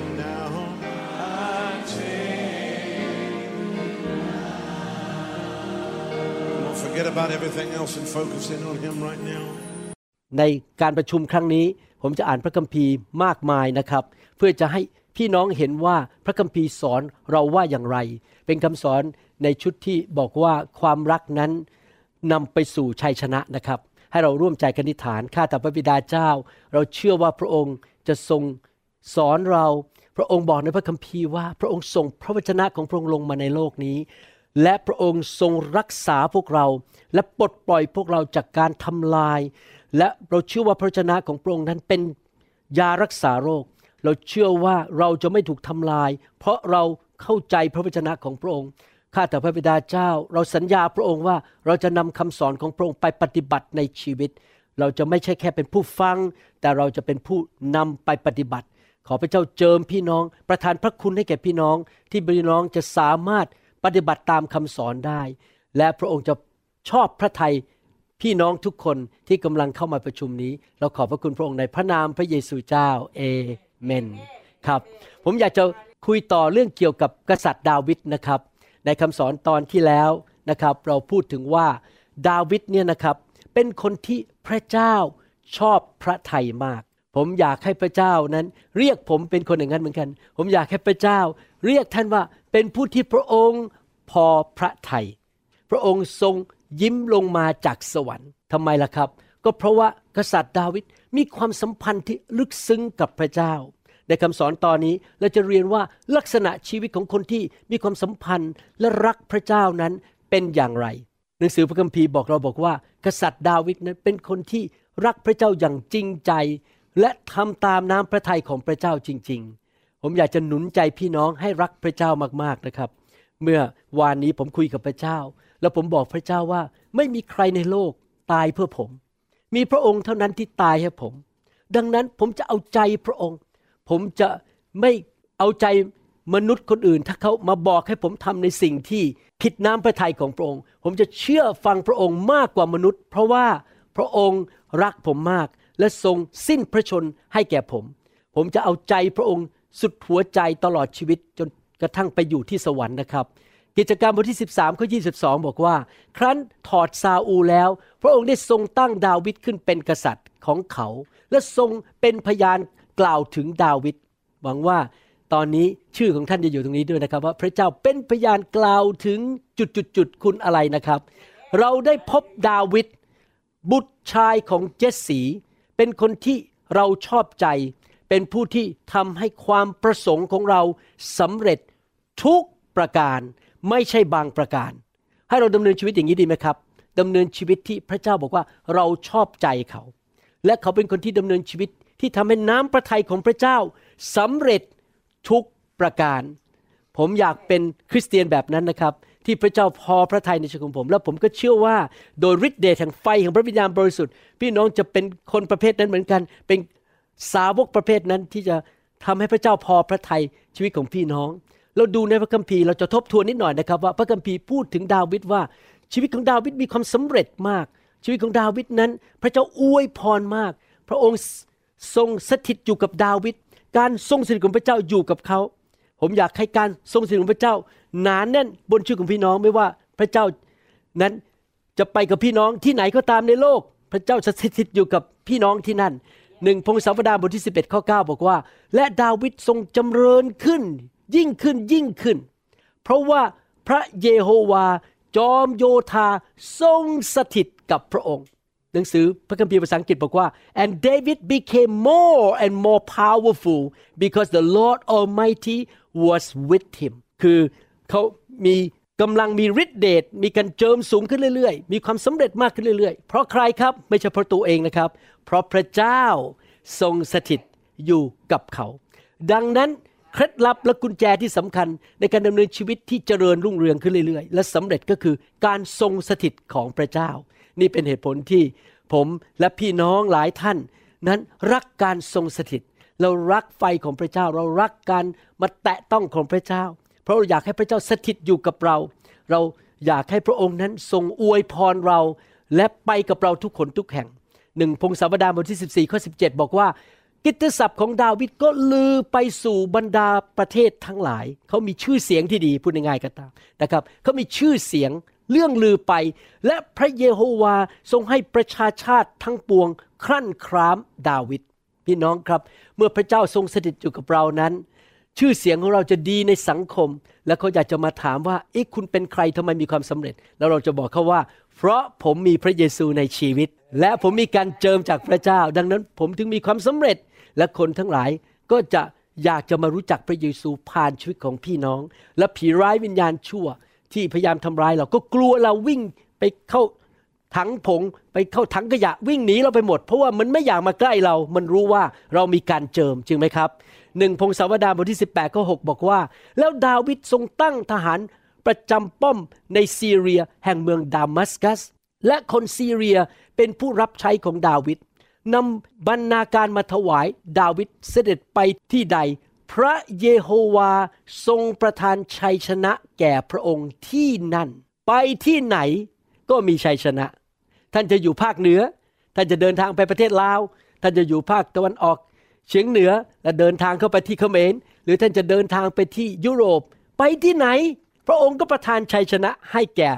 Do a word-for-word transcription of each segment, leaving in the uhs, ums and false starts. it now. I take it now. Don't forget about everything else and focus in on Him right now. ในการประชุมครั้งนี้ผมจะอ่านพระคัมภีร์มากมายนะครับเพื่อจะให้พี่น้องเห็นว่าพระคัมภีร์สอนเราว่าอย่างไรเป็นคำสอนในชุดที่บอกว่าความรักนั้นนำไปสู่ชัยชนะนะครับให้เราร่วมใจกันอธิษฐานข้าแต่พระบิดาเจ้าเราเชื่อว่าพระองค์จะทรงสอนเราพระองค์บอกในพระคัมภีร์ว่าพระองค์ส่งพระวจนะของพระองค์ลงมาในโลกนี้และพระองค์ทรงรักษาพวกเราและปลดปล่อยพวกเราจากการทำลายและเราเชื่อว่าพระวจนะของพระองค์นั้นเป็นยารักษาโรคเราเชื่อว่าเราจะไม่ถูกทำลายเพราะเราเข้าใจพระวจนะของพระองค์ข้าแต่พระบิดาเจ้าเราสัญญาพระองค์ว่าเราจะนำคำสอนของพระองค์ไปปฏิบัติในชีวิตเราจะไม่ใช่แค่เป็นผู้ฟังแต่เราจะเป็นผู้นำไปปฏิบัติขอพระเจ้าเจิมพี่น้องประทานพระคุณให้แก่พี่น้องที่พี่น้องจะสามารถปฏิบัติตามคำสอนได้และพระองค์จะชอบพระทัยพี่น้องทุกคนที่กำลังเข้ามาประชุมนี้เราขอบพระคุณพระองค์ในพระนามพระเยซูเจ้าเอเมนครับผมอยากจะคุยต่อเรื่องเกี่ยวกับกษัตริย์ดาวิดนะครับในคำสอนตอนที่แล้วนะครับเราพูดถึงว่าดาวิดเนี่ยนะครับเป็นคนที่พระเจ้าชอบพระทัยมากผมอยากให้พระเจ้านั้นเรียกผมเป็นคนอย่างนั้นเหมือนกันผมอยากให้พระเจ้าเรียกท่านว่าเป็นผู้ที่พระองค์พอพระทัยพระองค์ทรงยิ้มลงมาจากสวรรค์ทำไมล่ะครับก็เพราะว่ากษัตริย์ดาวิดมีความสัมพันธ์ที่ลึกซึ้งกับพระเจ้าในคำสอนตอนนี้เราจะเรียนว่าลักษณะชีวิตของคนที่มีความสัมพันธ์และรักพระเจ้านั้นเป็นอย่างไรหนังสือพระคัมภีร์บอกเราบอกว่ากษัตริย์ดาวิดนั้นเป็นคนที่รักพระเจ้าอย่างจริงใจและทำตามน้ำพระทัยของพระเจ้าจริงๆผมอยากจะหนุนใจพี่น้องให้รักพระเจ้ามากๆนะครับเมื่อวานนี้ผมคุยกับพระเจ้าแล้วผมบอกพระเจ้าว่าไม่มีใครในโลกตายเพื่อผมมีพระองค์เท่านั้นที่ตายให้ผมดังนั้นผมจะเอาใจพระองค์ผมจะไม่เอาใจมนุษย์คนอื่นถ้าเขามาบอกให้ผมทำในสิ่งที่ผิดน้ำพระทัยของพระองค์ผมจะเชื่อฟังพระองค์มากกว่ามนุษย์เพราะว่าพระองค์รักผมมากและทรงสิ้นพระชนให้แก่ผมผมจะเอาใจพระองค์สุดหัวใจตลอดชีวิตจนกระทั่งไปอยู่ที่สวรรค์นะครับกิจการบทที่สิบสามข้อยี่สิบสองบอกว่าครั้นถอดซาอูลแล้วพระองค์ได้ทรงตั้งดาวิดขึ้นเป็นกษัตริย์ของเขาและทรงเป็นพยานกล่าวถึงดาวิดหวังว่าตอนนี้ชื่อของท่านจะอยู่ตรงนี้ด้วยนะครับว่าพระเจ้าเป็นพยานกล่าวถึงจุดๆๆคุณอะไรนะครับเราได้พบดาวิดบุตรชายของเจสสีเป็นคนที่เราชอบใจเป็นผู้ที่ทำให้ความประสงค์ของเราสำเร็จทุกประการไม่ใช่บางประการให้เราดำเนินชีวิตอย่างนี้ดีไหมครับดำเนินชีวิตที่พระเจ้าบอกว่าเราชอบใจเขาและเขาเป็นคนที่ดำเนินชีวิตที่ทำให้น้ำพระทัยของพระเจ้าสำเร็จทุกประการผมอยากเป็นคริสเตียนแบบนั้นนะครับที่พระเจ้าพอพระทัยในชีวิตของผมและผมก็เชื่อว่าโดยฤทธิ์เดชแห่งไฟของพระวิญญาณบริสุทธิ์พี่น้องจะเป็นคนประเภทนั้นเหมือนกันเป็นสาวกประเภทนั้นที่จะทำให้พระเจ้าพอพระทัยชีวิตของพี่น้องเราดูในพระคัมภีร์เราจะทบทวนนิดหน่อยนะครับว่าพระคัมภีร์พูดถึงดาวิดว่าชีวิตของดาวิดมีความสำเร็จมากชีวิตของดาวิดนั้นพระเจ้าอวยพรมากพระองค์ทรงสถิตอยู่กับดาวิดการทรงสถิตของพระเจ้าอยู่กับเขาผมอยากให้การทรงสถิตของพระเจ้าหนาแน่นบนชีวิตของพี่น้องไม่ว่าพระเจ้านั้นจะไปกับพี่น้องที่ไหนก็ตามในโลกพระเจ้าจะสถิตอยู่กับพี่น้องที่นั่น yeah. หนึ่งพงศาวดารบทที่สิบเอ็ดข้อเก้าบอกว่าและดาวิดทรงจำเริญขึ้นยิ่งขึ้นยิ่งขึ้นเพราะว่าพระเยโฮวาจอมโยธาทรงสถิตกับพระองค์หนังสือพระคัมภีร์ภาษาอังกฤษบอกว่า and David became more and more powerful because the Lord Almighty was with him คือเขามีกำลังมีฤทธิ์เดชมีการเจิมสูงขึ้นเรื่อยๆมีความสำเร็จมากขึ้นเรื่อยๆเพราะใครครับไม่ใช่เพราะตัวเองนะครับเพราะพระเจ้าทรงสถิตอยู่กับเขาดังนั้นเคล็ดลับและกุญแจที่สำคัญในการดำเนินชีวิตที่เจริญรุ่งเรืองขึ้นเรื่อยๆและสำเร็จก็คือการทรงสถิตของพระเจ้านี่เป็นเหตุผลที่ผมและพี่น้องหลายท่านนั้นรักการทรงสถิตเรารักไฟของพระเจ้าเรารักการมาแตะต้องของพระเจ้าเพราะเราอยากให้พระเจ้าสถิตอยู่กับเราเราอยากให้พระองค์นั้นทรงอวยพรเราและไปกับเราทุกคนทุกแห่งหนึ่งพงศาวดารบทที่สิบสี่ข้อสิบเจ็ดบอกว่ากิตติศัพท์ของดาวิดก็ลือไปสู่บรรดาประเทศทั้งหลายเขามีชื่อเสียงที่ดีพูดง่ายๆก็ตามนะครับเขามีชื่อเสียงเรื่องลือไปและพระเยโฮวาทรงให้ประชาชาติทั้งปวงครั่นคร้ามดาวิดพี่น้องครับเมื่อพระเจ้าทรงสถิตอยู่กับเรานั้นชื่อเสียงของเราจะดีในสังคมและเขาอยากจะมาถามว่าเอ๊ะคุณเป็นใครทำไมมีความสำเร็จแล้วเราจะบอกเขาว่าเพราะผมมีพระเยซูในชีวิตและผมมีการเจิมจากพระเจ้าดังนั้นผมถึงมีความสำเร็จและคนทั้งหลายก็จะอยากจะมารู้จักพระเยซูผ่านชีวิตของพี่น้องและผีร้ายวิญญาณชั่วที่พยายามทำร้ายเราก็กลัวเราวิ่งไปเข้าถังผงไปเข้าถังขยะวิ่งหนีเราไปหมดเพราะว่ามันไม่อยากมาใกล้เรามันรู้ว่าเรามีการเจิมจริงไหมครับหนึ่งพงศาวดารบทที่สิบแปดข้อหกบอกว่าแล้วดาวิดทรงตั้งทหารประจำป้อมในซีเรียแห่งเมืองดามัสกัสและคนซีเรียเป็นผู้รับใช้ของดาวิดนำบรรณาการมาถวายดาวิดเสด็จไปที่ใดพระเยโฮวาทรงประทานชัยชนะแก่พระองค์ที่นั่นไปที่ไหนก็มีชัยชนะท่านจะอยู่ภาคเหนือท่านจะเดินทางไปประเทศลาวท่านจะอยู่ภาคตะวันออกเฉียงเหนือและเดินทางเข้าไปที่เขมรหรือท่านจะเดินทางไปที่ยุโรปไปที่ไหนพระองค์ก็ประทานชัยชนะให้แก่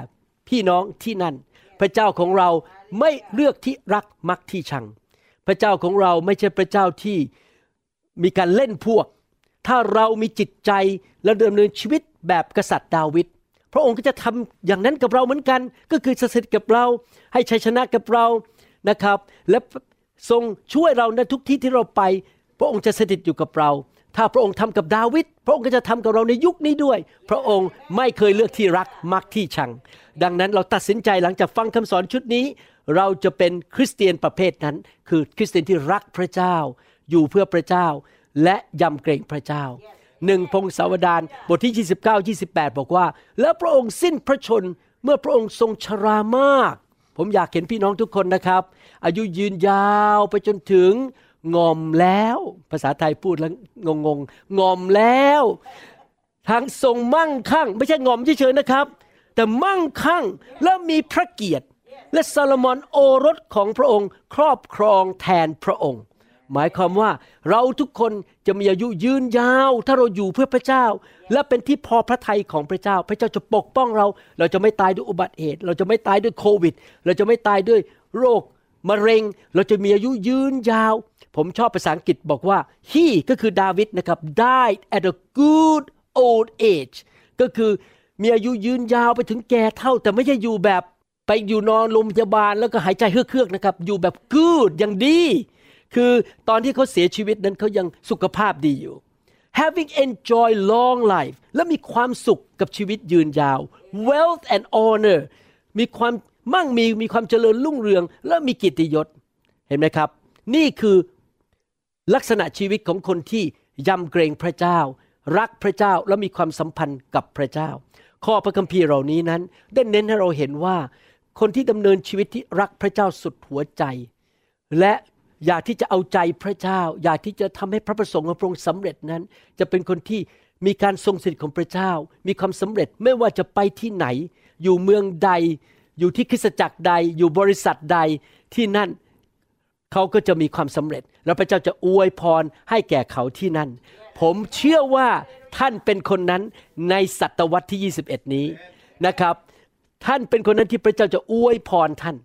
พี่น้องที่นั่นพระเจ้าของเราไม่เลือกที่รักมักที่ชังพระเจ้าของเราไม่ใช่พระเจ้าที่มีการเล่นพวกถ้าเรามีจิตใจและดำเนินชีวิตแบบกษัตริย์ดาวิดพระองค์ก็จะทำอย่างนั้นกับเราเหมือนกันก็คือสถิตกับเราให้ชัยชนะกับเรานะครับและทรงช่วยเราในทุกที่ที่เราไปพระองค์จะสถิตอยู่กับเราถ้าพระองค์ทำกับดาวิดพระองค์ก็จะทำกับเราในยุคนี้ด้วยพระองค์ไม่เคยเลือกที่รักมักที่ชังดังนั้นเราตัดสินใจหลังจากฟังคำสอนชุดนี้เราจะเป็นคริสเตียนประเภทนั้นคือคริสเตียนที่รักพระเจ้าอยู่เพื่อพระเจ้าและยำเกรงพระเจ้าหนึ่งพงศาวดารบทที่ ยี่สิบเก้า ยี่สิบแปด บอกว่าแล้วพระองค์สิ้นพระชนม์เมื่อพระองค์ทรงชรามากผมอยากเห็นพี่น้องทุกคนนะครับอายุยืนยาวไปจนถึงงอมแล้วภาษาไทยพูดแล้วงงงงอมแล้วทางทรงมั่งคั่งไม่ใช่งอมเฉยๆนะครับแต่มั่งคั่งและมีพระเกียรติและซาโลมอนโอรสของพระองค์ครอบครองแทนพระองค์หมายความว่าเราทุกคนจะมีอายุยืนยาวถ้าเราอยู่เพื่อพระเจ้าและเป็นที่พอพระทัยของพระเจ้าพระเจ้าจะปกป้องเราเราจะไม่ตายด้วยอุบัติเหตุเราจะไม่ตายด้วยโควิดเราจะไม่ตายด้วยโรคมะเร็งเราจะมีอายุยืนยาวผมชอบภาษาอังกฤษบอกว่า he ก็คือดาวิดนะครับ died at a good old age ก็คือมีอายุยืนยาวไปถึงแก่เฒ่าแต่ไม่ใช่อยู่แบบไปอยู่นอนโรงพยาบาลแล้วก็หายใจเฮือกๆนะครับอยู่แบบ good อย่างดีคือตอนที่เขาเสียชีวิตนั้นเขายังสุขภาพดีอยู่ having enjoyed long life และมีความสุขกับชีวิตยืนยาว wealth and honor มีความมั่งมีมีความเจริญรุ่งเรืองและมีเกียรติยศเห็นไหมครับนี่คือลักษณะชีวิตของคนที่ยำเกรงพระเจ้ารักพระเจ้าและมีความสัมพันธ์กับพระเจ้าข้อพระคัมภีร์เหล่านี้นั้นได้เน้นให้เราเห็นว่าคนที่ดำเนินชีวิตที่รักพระเจ้าสุดหัวใจและอยากที่จะเอาใจพระเจ้าอยากที่จะทำให้พระประสงค์ของพระองค์สำเร็จนั้นจะเป็นคนที่มีการทรงสถิตของพระเจ้ามีความสำเร็จไม่ว่าจะไปที่ไหนอยู่เมืองใดอยู่ที่คริสตจักรใดอยู่บริษัทใดที่นั่นเขาก็จะมีความสำเร็จแล้วพระเจ้าจะอวยพรให้แก่เขาที่นั่นผมเชื่อว่าท่านเป็นคนนั้นในศตวรรษที่ยี่สิบเอ็ดนี้นะครับท่านเป็นคนนั้นที่พระเจ้าจะอวยพรท่าน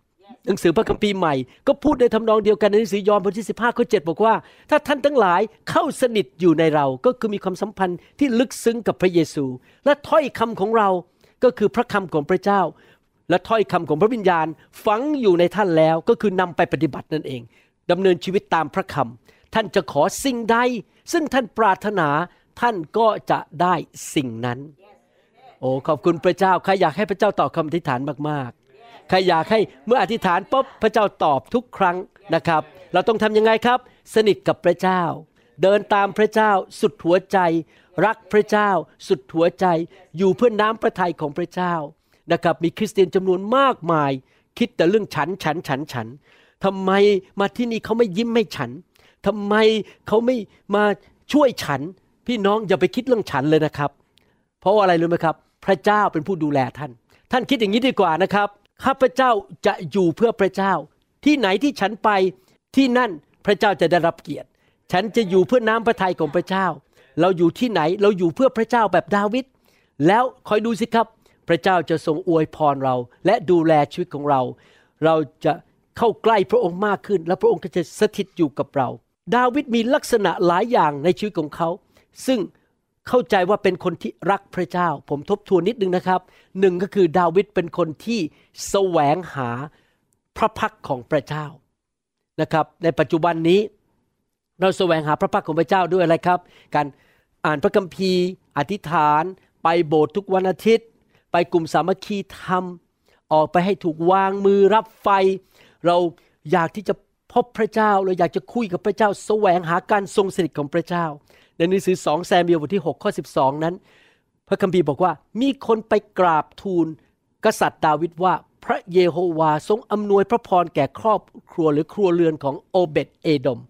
หนังสือพระคัมภีร์ใหม่ก็พูดในทำนองเดียวกันในหนังสือยอห์นบทที่สิบห้าข้อเจ็ดบอกว่าถ้าท่านทั้งหลายเข้าสนิทอยู่ในเราก็คือมีความสัมพันธ์ที่ลึกซึ้งกับพระเยซูและถ้อยคำของเราก็คือพระคำของพระเจ้าและถ้อยคำของพระวิญญาณฝังอยู่ในท่านแล้วก็คือนำไปปฏิบัตินั่นเองดำเนินชีวิตตามพระคำท่านจะขอสิ่งใดซึ่งท่านปรารถนาท่านก็จะได้สิ่งนั้น yes. โอ้ขอบคุณพระเจ้าใครอยากให้พระเจ้าตอบคำอธิษฐานมากๆ yes. ใครอยากให้เมื่ออธิษฐานปุ๊บพระเจ้าตอบทุกครั้ง yes. นะครับ yes. เราต้องทำยังไงครับสนิทกับพระเจ้า yes. เดินตามพระเจ้าสุดหัวใจ yes. รักพระเจ้าสุดหัวใจ yes. อยู่เพื่อน้ำพระทัยของพระเจ้านะครับมีคริสเตียนจำนวนมากมายคิดแต่เรื่องฉันฉันฉันฉันทำไมมาที่นี่เขาไม่ยิ้มให้ฉันทำไมเขาไม่มาช่วยฉันพี่น้องอย่าไปคิดเรื่องฉันเลยนะครับเพราะอะไรรู้ไหมครับพระเจ้าเป็นผู้ดูแลท่านท่านคิดอย่างนี้ดีกว่านะครับข้าพเจ้าจะอยู่เพื่อพระเจ้าที่ไหนที่ฉันไปที่นั่นพระเจ้าจะได้รับเกียรติฉันจะอยู่เพื่อน้ำพระทัยของพระเจ้าเราอยู่ที่ไหนเราอยู่เพื่อพระเจ้าแบบดาวิดแล้วคอยดูสิครับพระเจ้าจะทรงอวยพรเราและดูแลชีวิตของเราเราจะเข้าใกล้พระองค์มากขึ้นและพระองค์ก็จะสถิตอยู่กับเราดาวิดมีลักษณะหลายอย่างในชีวิตของเขาซึ่งเข้าใจว่าเป็นคนที่รักพระเจ้าผมทบทวนนิดนึงนะครับหนึ่งก็คือดาวิดเป็นคนที่แสวงหาพระพักของพระเจ้านะครับในปัจจุบันนี้เราแสวงหาพระพักของพระเจ้าด้วยอะไรครับการอ่านพระคัมภีร์อธิษฐานไปโบสถ์ทุกวันอาทิตย์ไปกลุ่มสามัคคีธรรมออกไปให้ถูกวางมือรับไฟเราอยากที่จะพบพระเจ้าเราอยากจะคุยกับพระเจ้าแสวงหาการทรงสถิตของพระเจ้าในหนังสือสองแซมูเอลบทที่หกข้อสิบสองนั้นพระคัมภีร์บอกว่ามีคนไปกราบทูลกษัตริย์ดาวิดว่าพระเยโฮวาทรงอำนวยพระพรแก่ครอบครัวหรือครัวเรือนของโอเบดเอดอม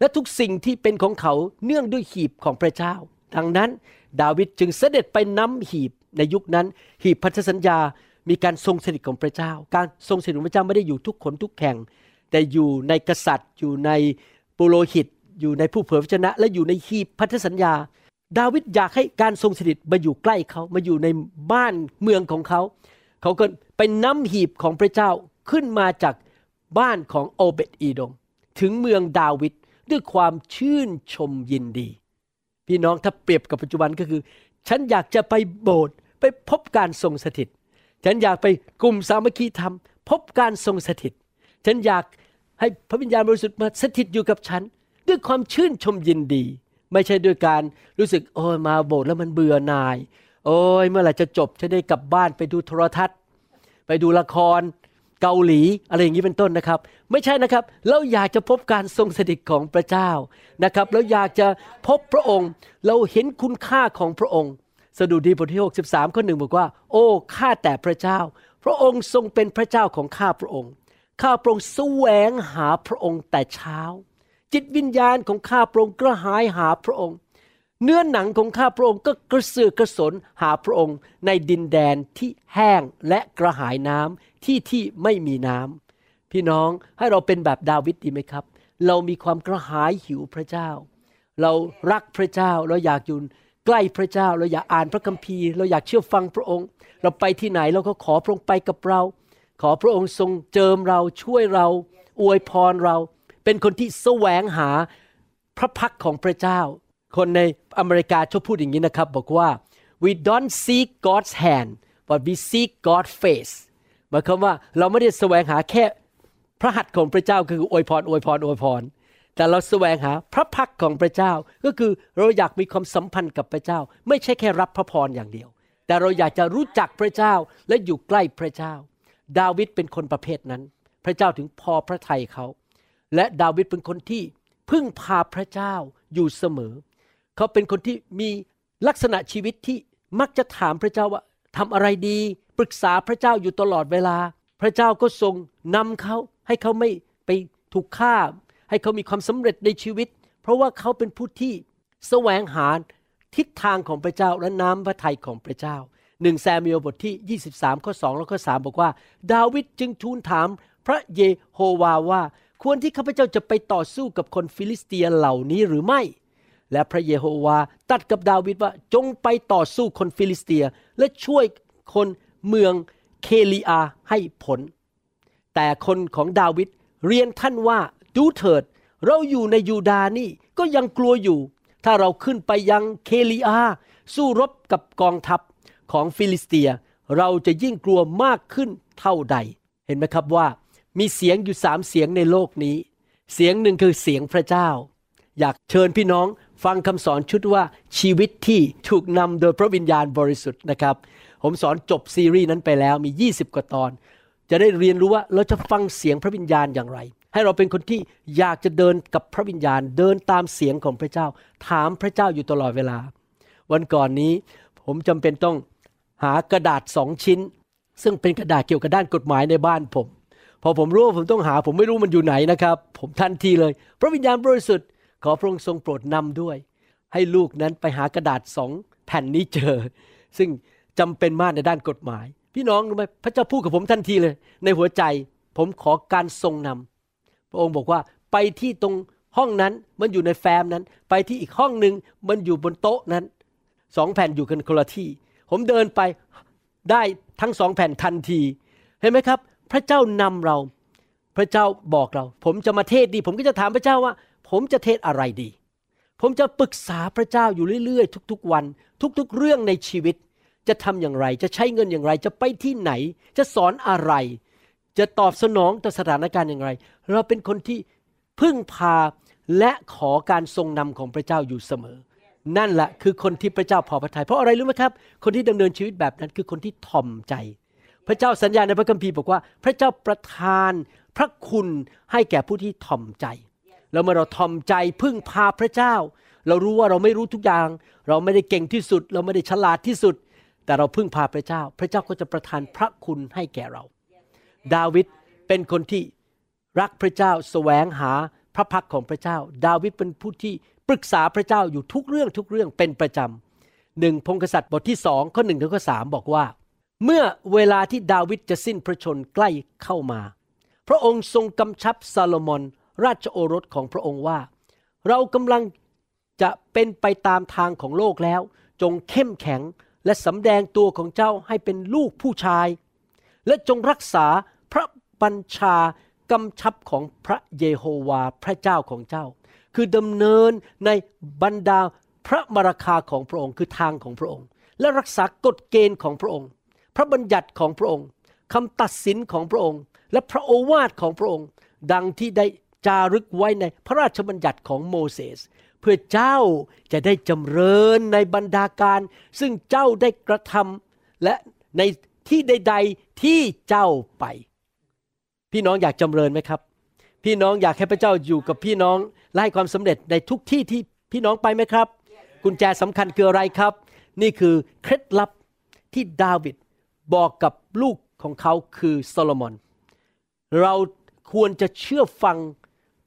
และทุกสิ่งที่เป็นของเขาเนื่องด้วยหีบของพระเจ้าดังนั้นดาวิดจึงเสด็จไปนำหีบในยุคนั้นหีบพันธสัญญามีการทรงสถิตของพระเจ้าการทรงสถิตของพระเจ้าไม่ได้อยู่ทุกคนทุกแห่งแต่อยู่ในกษัตริย์อยู่ในปุโรหิตอยู่ในผู้เผยพระชนะและอยู่ในหีบพันธสัญญาดาวิดอยากให้การทรงสถิตมาอยู่ใกล้เขามาอยู่ในบ้านเมืองของเขาเขาก็ไปนำหีบของพระเจ้าขึ้นมาจากบ้านของโอเบดอีโดมถึงเมืองดาวิดด้วยความชื่นชมยินดีพี่น้องถ้าเปรียบกับปัจจุบันก็คือฉันอยากจะไปโบสถ์ไปพบการทรงสถิตฉันอยากไปกลุ่มสามัคคีธรรมพบการทรงสถิตฉันอยากให้พระวิญญาณบริสุทธิ์มาสถิตอยู่กับฉันด้วยความชื่นชมยินดีไม่ใช่ด้วยการรู้สึกโอ้ยมาโบสถ์แล้วมันเบื่อหน่ายโอ้ยเมื่อไหร่จะจบจะได้กลับบ้านไปดูโทรทัศน์ไปดูละครเกาหลีอะไรอย่างนี้เป็นต้นนะครับไม่ใช่นะครับเราอยากจะพบการทรงสถิตของพระเจ้านะครับเราอยากจะพบพระองค์เราเห็นคุณค่าของพระองค์สดุดีบทที่หกสิบสามข้อหนึ่งบอกว่าโอ้ข้าแต่พระเจ้าพระองค์ทรงเป็นพระเจ้าของข้าพระองค์ข้าพระองค์แสวงหาพระองค์แต่เช้าจิตวิญญาณของข้าพระองค์กระหายหาพระองค์เนื้อหนังของข้าพระองค์ก็กระเสือกกระสนหาพระองค์ในดินแดนที่แห้งและกระหายน้ำที่ที่ไม่มีน้ำพี่น้องให้เราเป็นแบบดาวิดดีไหมครับเรามีความกระหายหิวพระเจ้าเรารักพระเจ้าเราอยากอยู่ใกล้พระเจ้าเราอยากอ่านพระคัมภีร์เราอยากเชื่อฟังพระองค์เราไปที่ไหนเราก็ขอพระองค์ไปกับเราขอพระองค์ทรงเจิมเราช่วยเราอวยพรเราเป็นคนที่แสวงหาพระพักของพระเจ้าคนในอเมริกาชอบพูดอย่างนี้นะครับบอกว่า we don't seek God's hand but we seek God's face หมายความว่าเราไม่ได้แสวงหาแค่พระหัตถ์ของพระเจ้าคืออวยพรอวยพรอวยพรแต่เราแสวงหาพระพักของพระเจ้าก็คือเราอยากมีความสัมพันธ์กับพระเจ้าไม่ใช่แค่รับพระพรอย่างเดียวแต่เราอยากจะรู้จักพระเจ้าและอยู่ใกล้พระเจ้าดาวิดเป็นคนประเภทนั้นพระเจ้าถึงพอพระทัยเขาและดาวิดเป็นคนที่พึ่งพาพระเจ้าอยู่เสมอเขาเป็นคนที่มีลักษณะชีวิตที่มักจะถามพระเจ้าว่าทำอะไรดีปรึกษาพระเจ้าอยู่ตลอดเวลาพระเจ้าก็ทรงนำเขาให้เขาไม่ไปถูกฆ่าให้เขามีความสำเร็จในชีวิตเพราะว่าเขาเป็นผู้ที่แสวงหาทิศทางของพระเจ้าและน้ำพระทัยของพระเจ้าหนึ่งแซมูเอลบทที่ยี่สิบสามข้อสองและข้อสามบอกว่าดาวิดจึงทูลถามพระเยโฮวาว่าควรที่ข้าพเจ้าจะไปต่อสู้กับคนฟิลิสเตียเหล่านี้หรือไม่และพระเยโฮวาตรัสกับดาวิดว่าจงไปต่อสู้คนฟิลิสเตียและช่วยคนเมืองเคลีอาให้พ้น แต่คนของดาวิดเรียนท่านว่าดูเถิดเราอยู่ในยูดาห์นี่ก็ยังกลัวอยู่ถ้าเราขึ้นไปยังเคลีอาสู้รบกับกองทัพของฟิลิสเตียเราจะยิ่งกลัวมากขึ้นเท่าใดเห็นไหมครับว่ามีเสียงอยู่สามเสียงในโลกนี้เสียงหนึ่งคือเสียงพระเจ้าอยากเชิญพี่น้องฟังคำสอนชุดว่าชีวิตที่ถูกนำโดยพระวิญญาณบริสุทธิ์นะครับผมสอนจบซีรีส์นั้นไปแล้วมียี่สิบกว่าตอนจะได้เรียนรู้ว่าเราจะฟังเสียงพระวิญญาณอย่างไรให้เราเป็นคนที่อยากจะเดินกับพระวิญญาณเดินตามเสียงของพระเจ้าถามพระเจ้าอยู่ตลอดเวลาวันก่อนนี้ผมจำเป็นต้องหากระดาษสองชิ้นซึ่งเป็นกระดาษเกี่ยวกับด้านกฎหมายในบ้านผมพอผมรู้ว่าผมต้องหาผมไม่รู้มันอยู่ไหนนะครับผมทันทีเลยพระวิญญาณบริสุทธิ์ขอพระองค์ทรงโปรดนำด้วยให้ลูกนั้นไปหากระดาษสองแผ่นนี้เจอซึ่งจำเป็นมากในด้านกฎหมายพี่น้องรู้ไหมพระเจ้าพูดกับผมทันทีเลยในหัวใจผมขอการทรงนำพระองค์บอกว่าไปที่ตรงห้องนั้นมันอยู่ในแฟ้มนั้นไปที่อีกห้องหนึ่งมันอยู่บนโต๊ะนั้นสองแผ่นอยู่กันคนละที่ผมเดินไปได้ทั้งสองแผ่นทันทีเห็นไหมครับพระเจ้านำเราพระเจ้าบอกเราผมจะมาเทศดีผมก็จะถามพระเจ้าว่าผมจะเทศอะไรดีผมจะปรึกษาพระเจ้าอยู่เรื่อยๆทุกๆวันทุกๆเรื่องในชีวิตจะทำอย่างไรจะใช้เงินอย่างไรจะไปที่ไหนจะสอนอะไรจะตอบสนองต่อสถานการณ์อย่างไรเราเป็นคนที่พึ่งพาและขอการทรงนำของพระเจ้าอยู่เสมอนั่นแหละคือคนที่พระเจ้าพอพระทัยเพราะอะไรรู้ไหมครับคนที่ดำเนินชีวิตแบบนั้นคือคนที่ถ่อมใจพระเจ้าสัญญาในพระคัมภีร์บอกว่าพระเจ้าประทานพระคุณให้แก่ผู้ที่ถ่อมใจแล้วเมื่อเราถ่อมใจพึ่งพาพระเจ้าเรารู้ว่าเราไม่รู้ทุกอย่างเราไม่ได้เก่งที่สุดเราไม่ได้ฉลาดที่สุดแต่เราพึ่งพาพระเจ้าพระเจ้าก็จะประทานพระคุณให้แก่เราดาวิดเป็นคนที่รักพระเจ้าแสวงหาพระพักของพระเจ้าดาวิดเป็นผู้ที่ปรึกษาพระเจ้าอยู่ทุกเรื่องทุกเรื่องเป็นประจำหนึ่งพงศกษัตริย์บทที่สองข้อหนึ่งถึงข้อสามบอกว่าเมื่อเวลาที่ดาวิดจะสิ้นพระชนใกล้เข้ามาพระองค์ทรงกำชับซาโลมอนราชโอรสของพระองค์ว่าเรากำลังจะเป็นไปตามทางของโลกแล้วจงเข้มแข็งและสำแดงตัวของเจ้าให้เป็นลูกผู้ชายและจงรักษาพระบัญชากำชับของพระเยโฮวาพระเจ้าของเจ้าคือดำเนินในบรรดาพระมารคาของพระองค์คือทางของพระองค์และรักษากฎเกณฑ์ของพระองค์พระบัญญัติของพระองค์คำตัดสินของพระองค์และพระโอวาทของพระองค์ดังที่ได้จารึกไว้ในพระราชบัญญัติของโมเสสเพื่อเจ้าจะได้จำเริญในบรรดาการซึ่งเจ้าได้กระทำและในที่ใดๆที่เจ้าไปพี่น้องอยากจำเริญไหมครับพี่น้องอยากให้พระเจ้าอยู่กับพี่น้องและให้ความสำเร็จในทุกที่ที่พี่น้องไปไหมครับ yes. กุญแจสำคัญคืออะไรครับนี่คือเคล็ดลับที่ดาวิดบอกกับลูกของเขาคือโซโลมอนเราควรจะเชื่อฟัง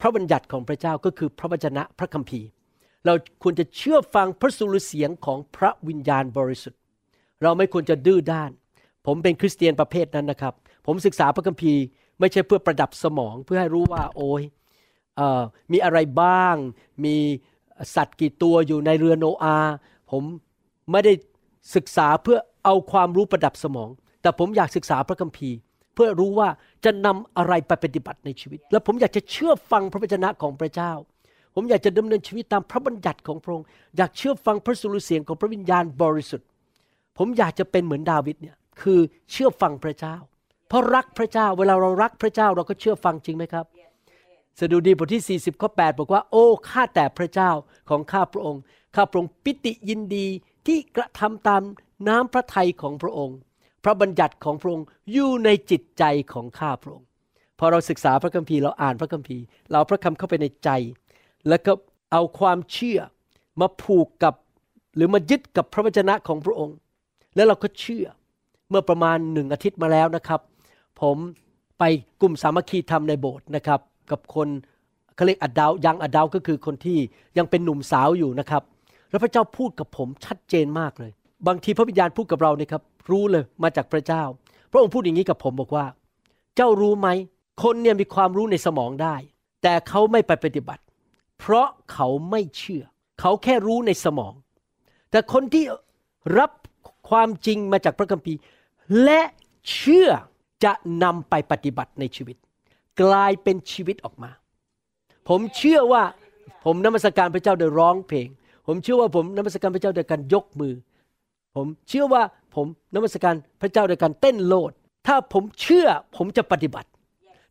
พระบัญญัติของพระเจ้าก็คือพระวจนะพระคัมภีร์เราควรจะเชื่อฟังพระสุรเสียงของพระวิญญาณบริสุทธิ์เราไม่ควรจะดื้อด้านผมเป็นคริสเตียนประเภทนั้นนะครับผมศึกษาพระคัมภีร์ไม่ใช่เพื่อประดับสมองเพื่อให้รู้ว่าโอ้ยเอ่อมีอะไรบ้างมีสัตว์กี่ตัวอยู่ในเรือโนอาห์ผมไม่ได้ศึกษาเพื่อเอาความรู้ประดับสมองแต่ผมอยากศึกษาพระคัมภีร์เพื่อรู้ว่าจะนำอะไรไปปฏิบัติในชีวิตและผมอยากจะเชื่อฟังพระวจนะของพระเจ้าผมอยากจะดำเนินชีวิตตามพระบัญญัติของพระองค์อยากเชื่อฟังพระสุรเสียงของพระวิญญาณบริสุทธิ์ผมอยากจะเป็นเหมือนดาวิดเนี่ยคือเชื่อฟังพระเจ้าเพราะรักพระเจ้าเวลาเรารักพระเจ้าเราก็เชื่อฟังจริงไหมครับสดุดีบทที่สี่สิบข้อแปดบอกว่าโอ้ข้าแต่พระเจ้าของข้าพระองค์ข้าพระองค์ปิติยินดีที่กระทำตามน้ำพระทัยของพระองค์พระบัญญัติของพระองค์อยู่ในจิตใจของข้าพระองค์พอเราศึกษาพระคัมภีร์เราอ่านพระคัมภีร์เราพระคำเข้าไปในใจแล้วก็เอาความเชื่อมาผูกกับหรือมายึดกับพระวจนะของพระองค์แล้วเราก็เชื่อเมื่อประมาณหนึ่งอาทิตย์มาแล้วนะครับผมไปกลุ่มสามัคคีธรรมในโบสถ์นะครับกับคนเขาเรียกอดัลต์ยังอดัลต์ก็คือคนที่ยังเป็นหนุ่มสาวอยู่นะครับแล้วพระเจ้าพูดกับผมชัดเจนมากเลยบางทีพระวิญญาณพูดกับเราเนี่ยครับรู้เลยมาจากพระเจ้าพระองค์พูดอย่างนี้กับผมบอกว่าเจ้ารู้ไหมคนเนี่ยมีความรู้ในสมองได้แต่เขาไม่ไปปฏิบัติเพราะเขาไม่เชื่อเขาแค่รู้ในสมองแต่คนที่รับความจริงมาจากพระคัมภีร์และเชื่อ จะนำไปปฏิบัติในชีวิตกลายเป็นชีวิตออกมาผมเชื่อว่าผมนมัสการพระเจ้าโดยร้องเพลงผมเชื่อว่าผมนมัสการพระเจ้าโดยการยกมือผมเชื่อว่าผมนมัสการพระเจ้าโดยการเต้นโลดถ้าผมเชื่อผมจะปฏิบัติ